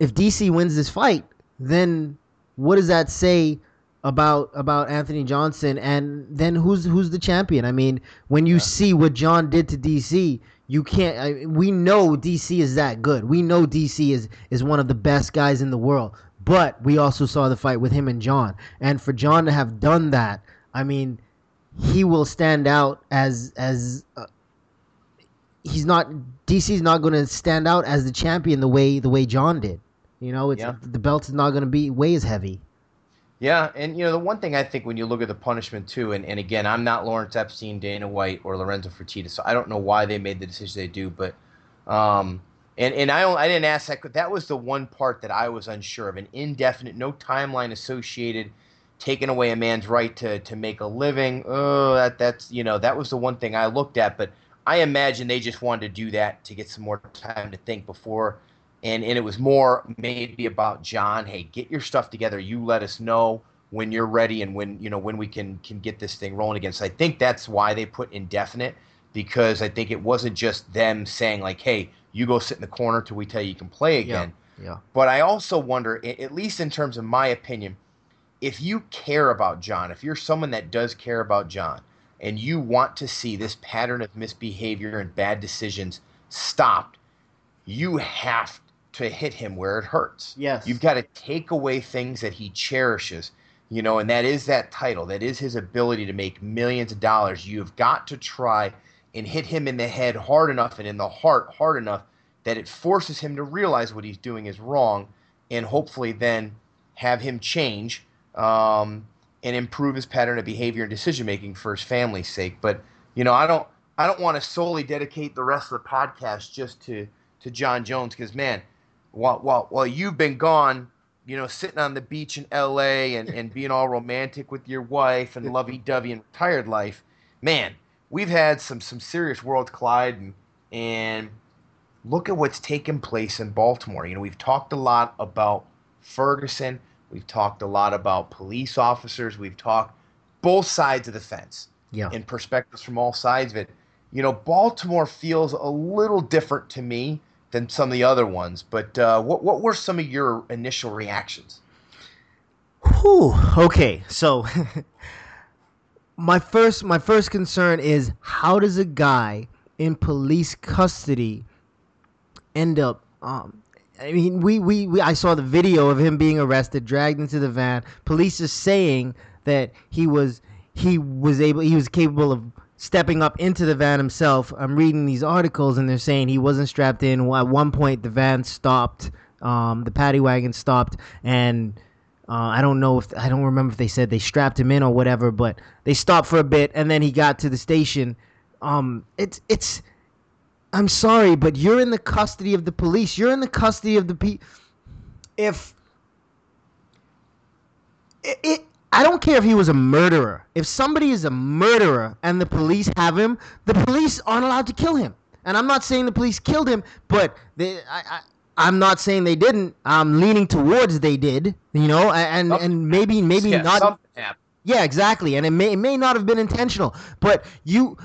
if D C wins this fight, then what does that say about about Anthony Johnson? And then who's who's the champion? I mean, when you yeah. see what John did to D C, you can't. I, we know D C is that good. We know D C is is one of the best guys in the world. But we also saw the fight with him and John. And for John to have done that, I mean, he will stand out as as uh, he's not D C's not going to stand out as the champion the way the way John did. You know, it's yeah. the belt is not going to be weigh as heavy. Yeah, and you know the one thing I think when you look at the punishment too, and, and again, I'm not Lawrence Epstein, Dana White, or Lorenzo Fertitta, so I don't know why they made the decision they do, but. Um, And and I I didn't ask that. That was the one part that I was unsure of. An indefinite, no timeline associated, taking away a man's right to to make a living. Oh, that that's you know that was the one thing I looked at. But I imagine they just wanted to do that to get some more time to think before. And and it was more maybe about John. Hey, get your stuff together. You let us know when you're ready and when you know when we can can get this thing rolling again. So I think that's why they put indefinite, because I think it wasn't just them saying like, hey, you go sit in the corner till we tell you you can play again. Yeah, yeah. But I also wonder, at least in terms of my opinion, if you care about John, if you're someone that does care about John, and you want to see this pattern of misbehavior and bad decisions stopped, you have to hit him where it hurts. Yes. You've got to take away things that he cherishes, you know, and that is that title. That is his ability to make millions of dollars. You've got to try and hit him in the head hard enough and in the heart hard enough that it forces him to realize what he's doing is wrong, and hopefully then have him change um, and improve his pattern of behavior and decision-making for his family's sake. But, you know, I don't I don't want to solely dedicate the rest of the podcast just to, to Jon Jones because, man, while, while, while you've been gone, you know, sitting on the beach in L A and, and being all romantic with your wife and lovey-dovey and retired life, man, we've had some some serious World Collide, and, and look at what's taken place in Baltimore. You know, we've talked a lot about Ferguson. We've talked a lot about police officers. We've talked both sides of the fence yeah. and perspectives from all sides of it. You know, Baltimore feels a little different to me than some of the other ones. But uh, what what were some of your initial reactions? Whew. Okay, so... My first my first concern is, how does a guy in police custody end up um, I mean we, we, we I saw the video of him being arrested, dragged into the van. Police are saying that he was he was able he was capable of stepping up into the van himself. I'm reading these articles and they're saying he wasn't strapped in. At one point the van stopped, um, the paddy wagon stopped, and Uh, I don't know if I don't remember if they said they strapped him in or whatever, but they stopped for a bit and then he got to the station. Um, it's it's. I'm sorry, but you're in the custody of the police. You're in the custody of the people. If it, it, I don't care if he was a murderer. If somebody is a murderer and the police have him, the police aren't allowed to kill him. And I'm not saying the police killed him, but they. I, I, I'm not saying they didn't. I'm leaning towards they did, you know, and, and maybe maybe yeah, not. Yeah, exactly. And it may it may not have been intentional, but you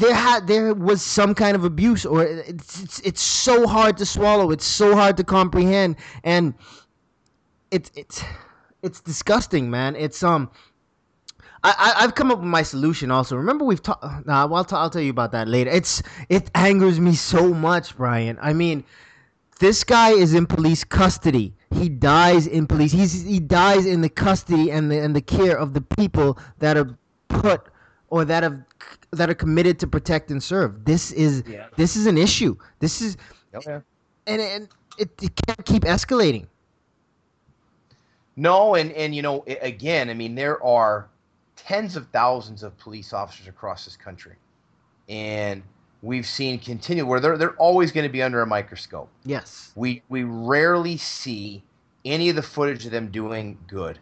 there had there was some kind of abuse, or it's, it's it's so hard to swallow. It's so hard to comprehend, and it's it's it's disgusting, man. It's um. I, I've come up with my solution also. Remember, we've talked. Nah, well, I'll, t- I'll tell you about that later. It's it angers me so much, Brian. I mean. This guy is in police custody. He dies in police. He's, he dies in the custody and the and the care of the people that are put or that have that are committed to protect and serve. This is yeah. this is an issue. This is oh, yeah. and and it, it can't keep escalating. No, and, and you know, again, I mean, there are tens of thousands of police officers across this country, and we've seen continue where they're they're always going to be under a microscope. Yes, we we rarely see any of the footage of them doing good,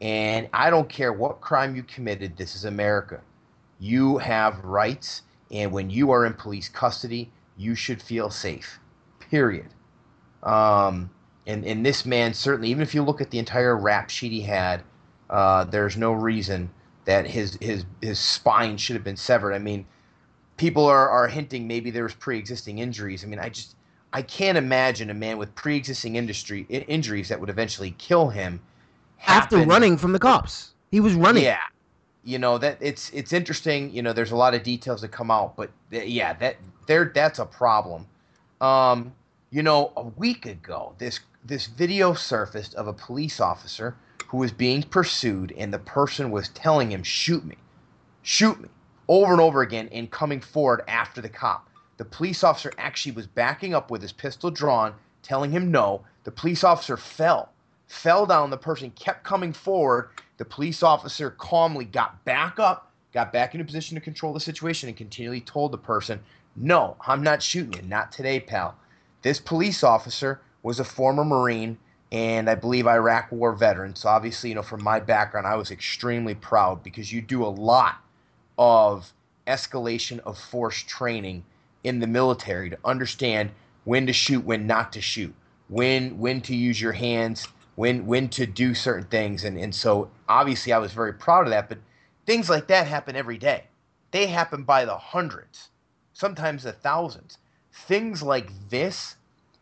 and I don't care what crime you committed. This is America. You have rights, and when you are in police custody, you should feel safe. Period. Um, and and this man certainly, even if you look at the entire rap sheet he had, uh, there's no reason that his his his spine should have been severed. I mean, people are, are hinting maybe there was pre-existing injuries. I mean, I just I can't imagine a man with pre-existing industry injuries that would eventually kill him happen. After running from the cops. He was running. Yeah. You know, that it's it's interesting. You know, there's a lot of details that come out, but th- yeah, that there that's a problem. Um, you know, a week ago, this this video surfaced of a police officer who was being pursued, and the person was telling him, "Shoot me, shoot me," over and over again, and coming forward after the cop. The police officer actually was backing up with his pistol drawn, telling him no. The police officer fell, fell down. The person kept coming forward. The police officer calmly got back up, got back into position to control the situation, and continually told the person, "No, I'm not shooting you. Not today, pal." This police officer was a former Marine and I believe Iraq War veteran. So obviously, you know, from my background, I was extremely proud because you do a lot of escalation of force training in the military to understand when to shoot, when not to shoot, when when to use your hands, when when to do certain things. And, and so obviously I was very proud of that, but things like that happen every day. They happen by the hundreds, sometimes the thousands. Things like this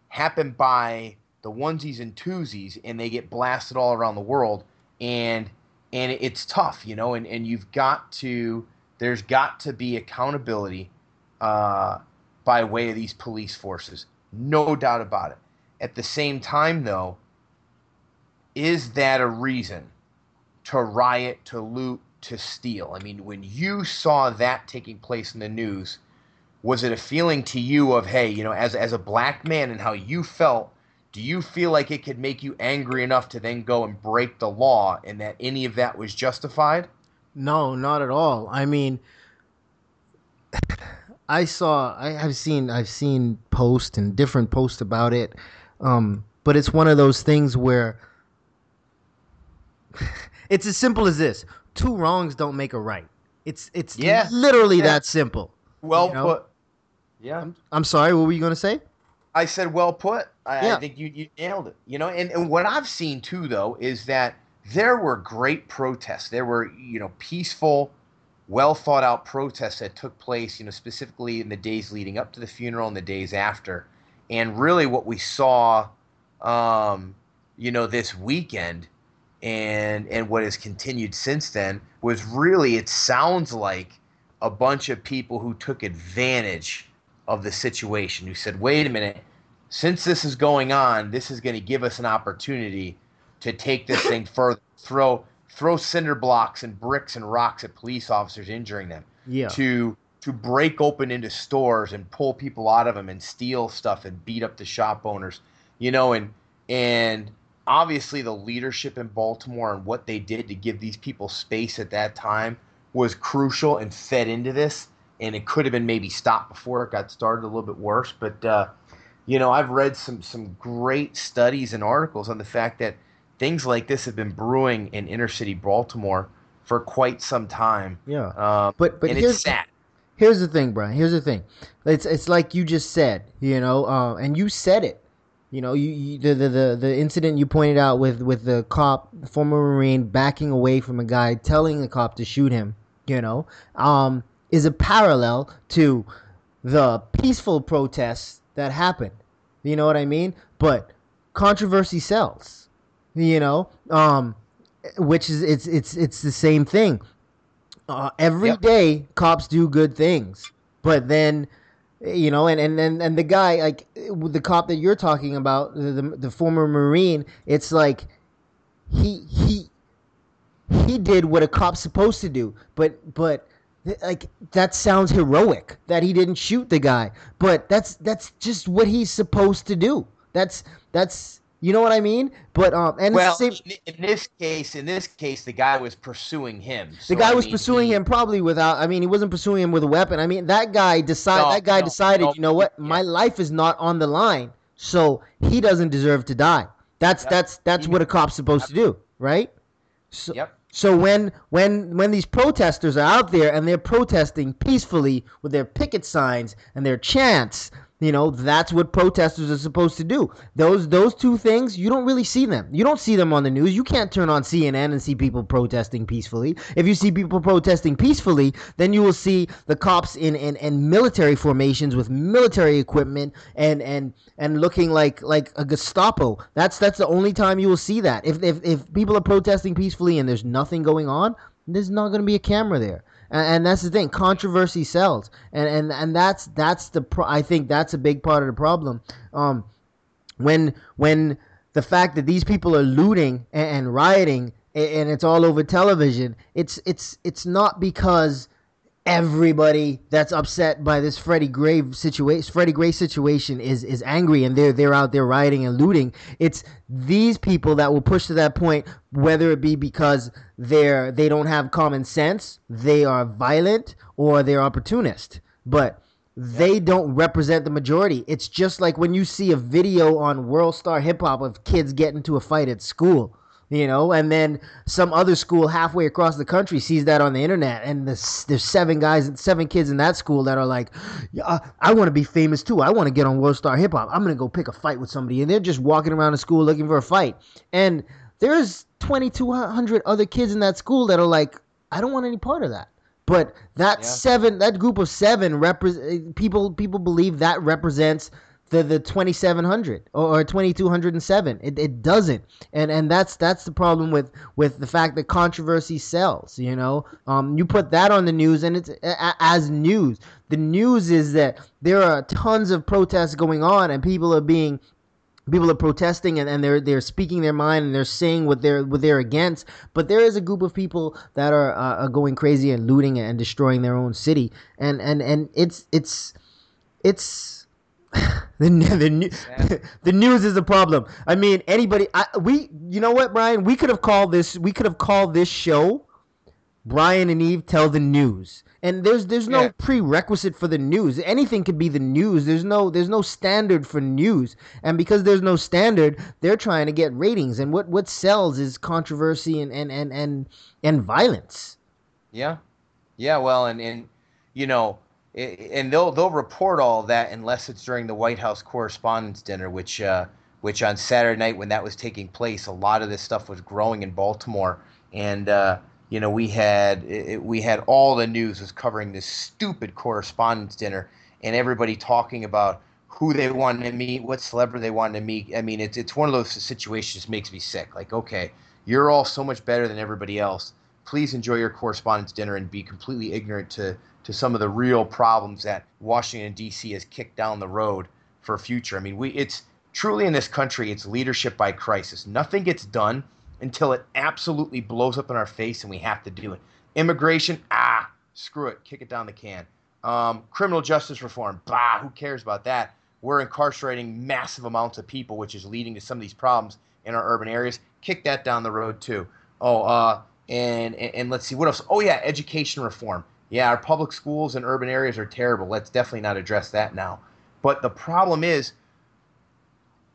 happen by the onesies and twosies, and they get blasted all around the world, and and it's tough, you know, and, and you've got to – there's got to be accountability uh, by way of these police forces, no doubt about it. At the same time, though, is that a reason to riot, to loot, to steal? I mean, when you saw that taking place in the news, was it a feeling to you of, hey, you know, as as a black man and how you felt, do you feel like it could make you angry enough to then go and break the law and that any of that was justified? No, not at all. I mean, I saw, I, I've seen, I've seen posts and different posts about it, um, but it's one of those things where it's as simple as this. Two wrongs don't make a right. It's it's yeah. literally yeah. that simple. Well you know? put. Yeah. I'm, I'm sorry, what were you going to say? I said well put. I, yeah. I think you, you nailed it. You know, and, and what I've seen too, though, is that there were great protests. There were, you know, peaceful, well-thought-out protests that took place, you know, specifically in the days leading up to the funeral and the days after. And really what we saw, um, you know, this weekend – And and what has continued since then was really, it sounds like a bunch of people who took advantage of the situation, who said, wait a minute, since this is going on, this is going to give us an opportunity to take this thing further, throw throw cinder blocks and bricks and rocks at police officers, injuring them, yeah. to to break open into stores and pull people out of them and steal stuff and beat up the shop owners, you know, and and – obviously, the leadership in Baltimore and what they did to give these people space at that time was crucial and fed into this. And it could have been maybe stopped before it got started, a little bit worse. But, uh, you know, I've read some some great studies and articles on the fact that things like this have been brewing in inner city Baltimore for quite some time. Yeah. Um, but but and here's, it's sad. Here's the thing, Brian. Here's the thing. It's, it's like you just said, you know, uh, and you said it. You know, you, you the, the the incident you pointed out with, with the cop, the former Marine, backing away from a guy, telling the cop to shoot him, you know, um, is a parallel to the peaceful protests that happened. You know what I mean? But controversy sells, you know, um, which is it's it's it's the same thing. Uh, every yep. day, cops do good things, but then. You know, and, and, and, and the guy, like, the cop that you're talking about, the, the the former Marine, it's like he he he did what a cop's supposed to do. But, but like, that sounds heroic, that he didn't shoot the guy. But that's that's just what he's supposed to do. That's, that's You know what I mean? But um, and well, same, in this case, in this case, the guy was pursuing him. So the guy I was mean, pursuing he, him probably without. I mean, he wasn't pursuing him with a weapon. I mean, that guy decided. No, that guy no, decided. No, you know what? Yeah. My life is not on the line, so he doesn't deserve to die. That's yep. that's that's he, what a cop's supposed yep. to do, right? So, yep. So when when when these protesters are out there and they're protesting peacefully with their picket signs and their chants. You know, that's what protesters are supposed to do. Those those two things, you don't really see them. You don't see them on the news. You can't turn on C N N and see people protesting peacefully. If you see people protesting peacefully, then you will see the cops in, in, in military formations with military equipment and and, and looking like, like a Gestapo. That's that's the only time you will see that. If, if, if people are protesting peacefully and there's nothing going on, there's not going to be a camera there. And that's the thing. Controversy sells, and and and that's that's the pro- I think that's a big part of the problem. Um, when when the fact that these people are looting and, and rioting, and, and it's all over television, it's it's it's not because everybody that's upset by this Freddie Gray situation, Freddie Gray situation, is is angry and they're they're out there rioting and looting. It's these people that will push to that point, whether it be because they're they don't have common sense, they are violent, or they're opportunist, but they don't represent the majority. It's just like when you see a video on World Star Hip Hop of kids getting into a fight at school, you know, and then some other school halfway across the country sees that on the internet, and the, there's seven guys and seven kids in that school that are like, yeah, I want to be famous too. I want to get on World Star Hip Hop. I'm going to go pick a fight with somebody. And they're just walking around the school looking for a fight. And there's twenty-two hundred other kids in that school that are like, I don't want any part of that. But that yeah. seven, that group of seven, repre- people people believe that represents the the twenty-seven hundred or, or twenty-two oh seven. It it doesn't. And and that's that's the problem with, with the fact that controversy sells, you know. Um, you put that on the news and it's a, as news. The news is that there are tons of protests going on and people are being People are protesting and, and they're they're speaking their mind and they're saying what they're what they're against. But there is a group of people that are, uh, are going crazy and looting and destroying their own city. And and, and it's it's it's the the, the news is a problem. I mean, anybody I, we you know what, Brian? We could have called this we could have called this show Brian and Eve Tell the News. And there's there's no yeah. prerequisite for the news. Anything could be the news. There's no there's no standard for news. And because there's no standard, they're trying to get ratings. And what, what sells is controversy and, and, and, and, and violence. Yeah. Yeah, well, and, and you know, and they'll they'll report all that unless it's during the White House Correspondents' Dinner, which uh, which on Saturday night when that was taking place, a lot of this stuff was growing in Baltimore. And uh You know, we had it, we had all the news was covering this stupid correspondence dinner and everybody talking about who they wanted to meet, what celebrity they wanted to meet. I mean, it's it's one of those situations that makes me sick. Like, okay, you're all so much better than everybody else. Please enjoy your correspondence dinner and be completely ignorant to, to some of the real problems that Washington, D C has kicked down the road for future. I mean, we it's truly in this country, it's leadership by crisis. Nothing gets done until it absolutely blows up in our face and we have to do it. Immigration, ah, screw it, kick it down the can. Um, criminal justice reform, bah, who cares about that? We're incarcerating massive amounts of people, which is leading to some of these problems in our urban areas. Kick that down the road too. Oh, uh, and, and, and let's see, what else? Oh yeah, education reform. Yeah, our public schools and urban areas are terrible. Let's definitely not address that now. But the problem is,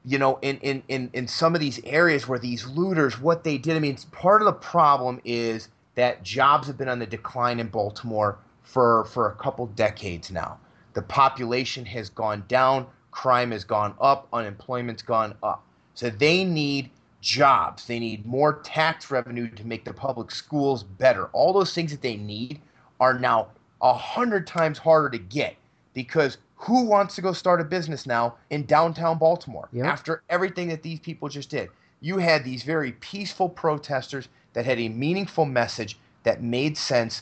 you know, in, in, in, in some of these areas where these looters, what they did, I mean, part of the problem is that jobs have been on the decline in Baltimore for, for a couple decades now. The population has gone down, crime has gone up, unemployment's gone up. So they need jobs. They need more tax revenue to make the public schools better. All those things that they need are now a hundred times harder to get because who wants to go start a business now in downtown Baltimore yep. after everything that these people just did? You had these very peaceful protesters that had a meaningful message that made sense,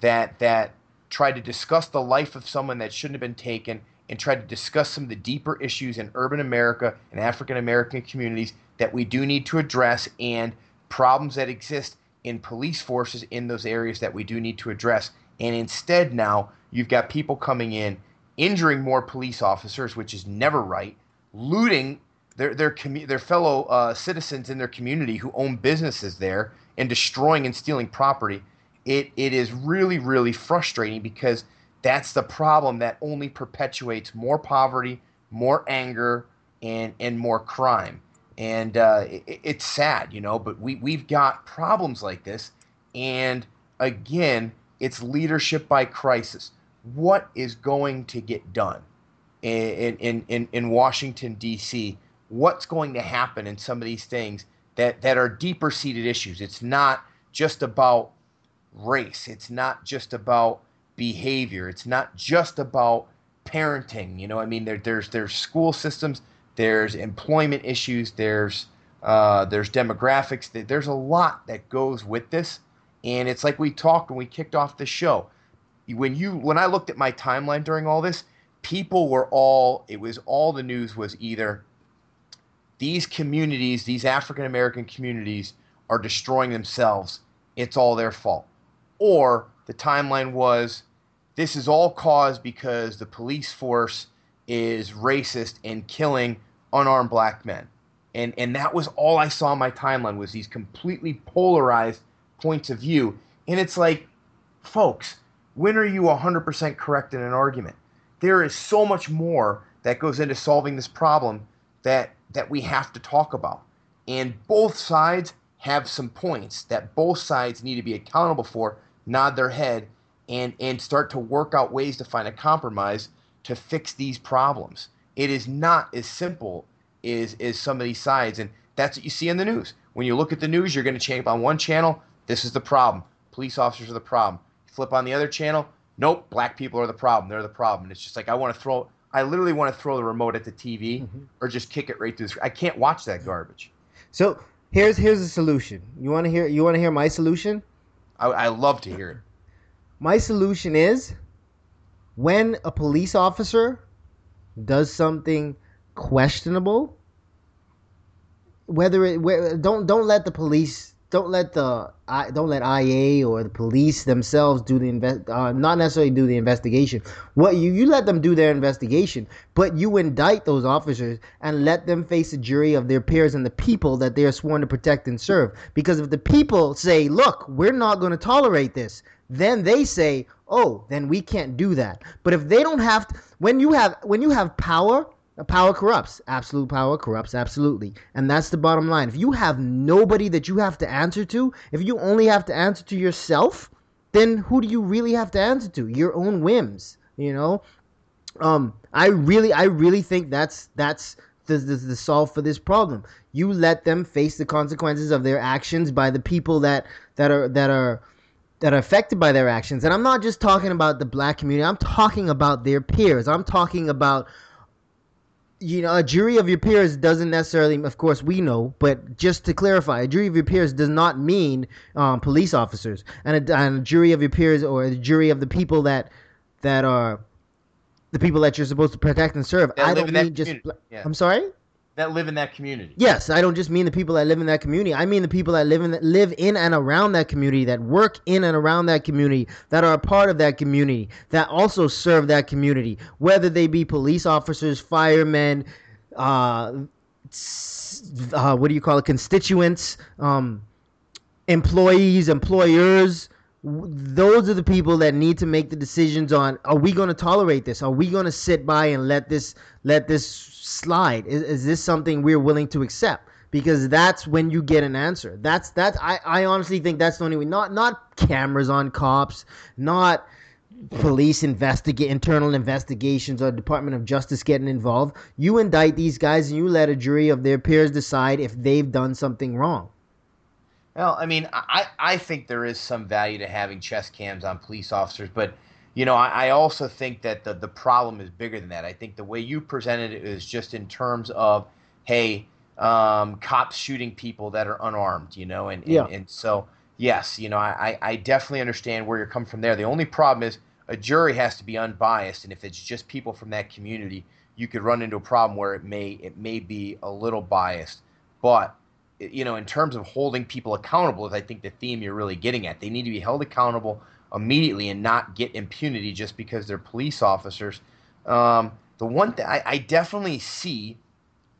that that tried to discuss the life of someone that shouldn't have been taken and tried to discuss some of the deeper issues in urban America and African-American communities that we do need to address and problems that exist in police forces in those areas that we do need to address. And instead now you've got people coming in injuring more police officers, which is never right, looting their their commu- their fellow uh, citizens in their community who own businesses there and destroying and stealing property. It it is really, really frustrating because that's the problem that only perpetuates more poverty, more anger, and and more crime. And uh, it, it's sad, you know, but we, we've got problems like this. And again, it's leadership by crisis. What is going to get done in in, in, in Washington, D C? What's going to happen in some of these things that, that are deeper-seated issues? It's not just about race. It's not just about behavior. It's not just about parenting. You know, I mean, there, there's there's school systems, there's employment issues, there's uh, there's demographics. There's a lot that goes with this, and it's like we talked when we kicked off the show. When you when I looked at my timeline during all this, people were all it was all the news was either these communities, these African American communities, are destroying themselves. It's all their fault. Or the timeline was, this is all caused because the police force is racist and killing unarmed black men. And and that was all I saw in my timeline, was these completely polarized points of view. And it's like, folks, when are you one hundred percent correct in an argument? There is so much more that goes into solving this problem that that we have to talk about. And both sides have some points that both sides need to be accountable for, nod their head, and and start to work out ways to find a compromise to fix these problems. It is not as simple as, as some of these sides, and that's what you see in the news. When you look at the news, you're going to change on one channel, this is the problem. Police officers are the problem. You flip on the other channel, nope, black people are the problem. They're the problem. And it's just like I want to throw – I literally want to throw the remote at the T V mm-hmm. or just kick it right through the screen. I can't watch that garbage. So here's here's a solution. You want to hear you want to hear my solution? I, I love to hear it. My solution is, when a police officer does something questionable, whether it don't don't let the police don't let the don't let I A or the police themselves do the invest uh, not necessarily do the investigation. What you you let them do their investigation, but you indict those officers and let them face a jury of their peers and the people that they are sworn to protect and serve. Because if the people say, "Look, we're not going to tolerate this," then they say, "Oh, then we can't do that." But if they don't have to, when you have when you have power, power corrupts. Absolute power corrupts absolutely. And that's the bottom line. If you have nobody that you have to answer to, if you only have to answer to yourself, then who do you really have to answer to? Your own whims, you know? Um, I really I really think that's that's the, the, the solve for this problem. You let them face the consequences of their actions by the people that that are that are that are affected by their actions. And I'm not just talking about the black community. I'm talking about their peers. I'm talking about, you know, a jury of your peers doesn't necessarily, of course we know, but just to clarify, a jury of your peers does not mean um, police officers. And a, and a jury of your peers, or a jury of the people that that are the people that you're supposed to protect and serve. I don't mean just, yeah. I'm sorry? That live in that community. Yes, I don't just mean the people that live in that community. I mean the people that live in that live in and around that community, that work in and around that community, that are a part of that community, that also serve that community, whether they be police officers, firemen, uh, uh, what do you call it, constituents, um, employees, employers. Those are the people that need to make the decisions on, are we going to tolerate this? Are we going to sit by and let this let this slide? Is, is this something we're willing to accept? Because that's when you get an answer. That's that's I, I honestly think that's the only way. Not not cameras on cops, not police investigate internal investigations or Department of Justice getting involved. You indict these guys and you let a jury of their peers decide if they've done something wrong. Well, I mean, I, I think there is some value to having chest cams on police officers, but, you know, I, I also think that the, the problem is bigger than that. I think the way you presented it is just in terms of, hey, um, cops shooting people that are unarmed, you know, and, and, yeah. and so, yes, you know, I, I definitely understand where you're coming from there. The only problem is a jury has to be unbiased, and if it's just people from that community, you could run into a problem where it may it may be a little biased, but you know, in terms of holding people accountable is I think the theme you're really getting at. They need to be held accountable immediately and not get impunity just because they're police officers. Um, the one thing I, I definitely see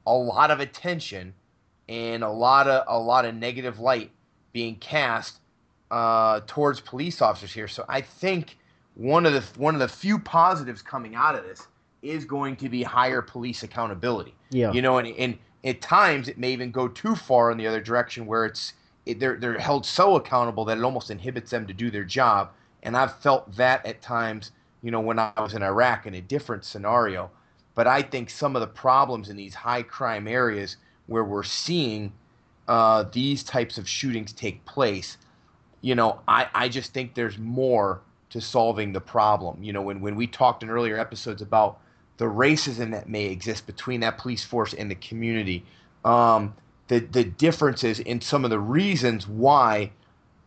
a lot of attention and a lot of a lot of negative light being cast uh, towards police officers here. So I think one of the one of the few positives coming out of this is going to be higher police accountability. Yeah, you know, and and at times it may even go too far in the other direction where it's it, they're they're held so accountable that it almost inhibits them to do their job. And I've felt that at times, you know, when I was in Iraq in a different scenario. But I think some of the problems in these high crime areas where we're seeing uh, these types of shootings take place, you know, I, I just think there's more to solving the problem. You know, when, when we talked in earlier episodes about the racism that may exist between that police force and the community, um, the, the differences in some of the reasons why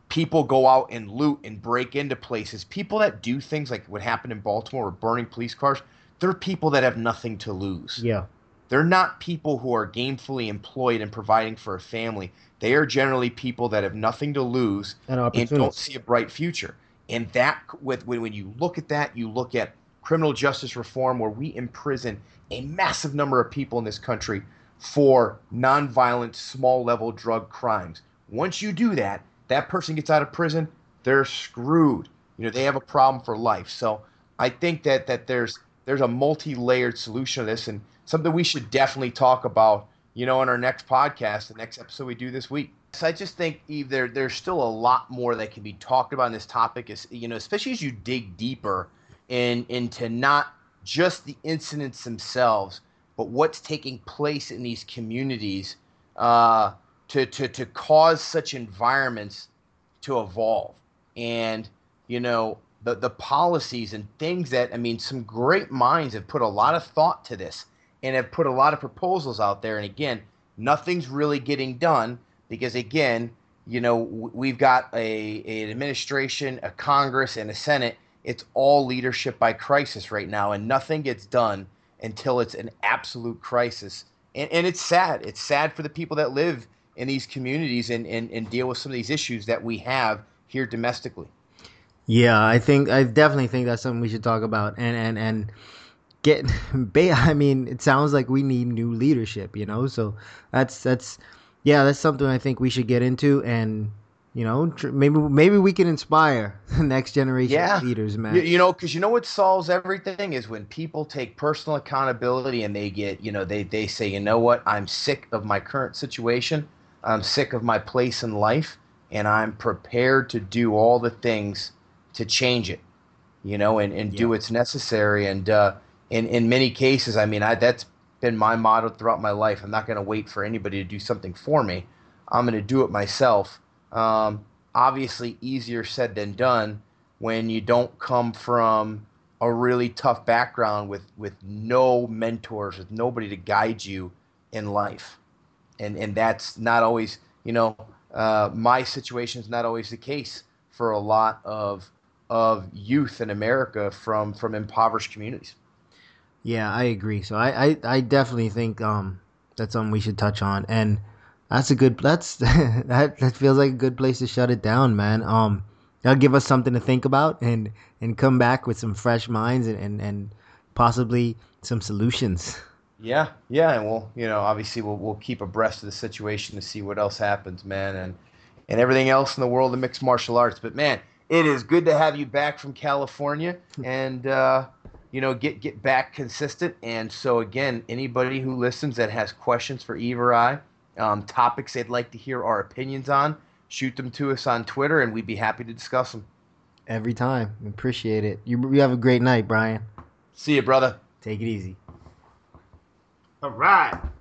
people go out and loot and break into places. People that do things like what happened in Baltimore were burning police cars. They're people that have nothing to lose. Yeah. They're not people who are gainfully employed and providing for a family. They are generally people that have nothing to lose and, and don't see a bright future. And that, with when, when you look at that, you look at criminal justice reform, where we imprison a massive number of people in this country for nonviolent, small-level drug crimes. Once you do that, that person gets out of prison, they're screwed. You know, they have a problem for life. So I think that that there's there's a multi-layered solution to this, and something we should definitely talk about, you know, in our next podcast, the next episode we do this week. So I just think, Eve, there, there's still a lot more that can be talked about in this topic, you know, especially as you dig deeper in, into not just the incidents themselves, but what's taking place in these communities uh, to, to, to cause such environments to evolve. And, you know, the, the policies and things that, I mean, some great minds have put a lot of thought to this and have put a lot of proposals out there. And again, nothing's really getting done because, again, you know, we've got a, a, an administration, a Congress, and a Senate. It's all leadership by crisis right now, and nothing gets done until it's an absolute crisis. And, and it's sad. It's sad for the people that live in these communities and, and, and deal with some of these issues that we have here domestically. Yeah, I think I definitely think that's something we should talk about. And, and, and, Get, I mean, it sounds like we need new leadership, you know. So that's that's, yeah, that's something I think we should get into, and you know, tr- maybe maybe we can inspire the next generation yeah. of leaders, man. You, you know, because you know what solves everything is when people take personal accountability and they get, you know, they they say, you know what, I'm sick of my current situation, I'm sick of my place in life, and I'm prepared to do all the things to change it, you know, and and yeah. do what's necessary and. uh In in many cases, I mean, I, that's been my motto throughout my life. I'm not going to wait for anybody to do something for me. I'm going to do it myself. Um, obviously, easier said than done when you don't come from a really tough background with, with no mentors, with nobody to guide you in life. And and that's not always, you know, uh, my situation is not always the case for a lot of of youth in America from, from impoverished communities. Yeah, I agree. So I, I, I definitely think um that's something we should touch on, and that's a good that's that that feels like a good place to shut it down, man. Um, that'll give us something to think about and, and come back with some fresh minds and, and, and possibly some solutions. Yeah, yeah, and we'll you know obviously we'll we'll keep abreast of the situation to see what else happens, man, and and everything else in the world of mixed martial arts. But man, it is good to have you back from California, and. Uh, You know, get get back consistent. And so, again, anybody who listens that has questions for Eve or I, um, topics they'd like to hear our opinions on, shoot them to us on Twitter, and we'd be happy to discuss them. Every time. Appreciate it. You, you have a great night, Brian. See you, brother. Take it easy. All right.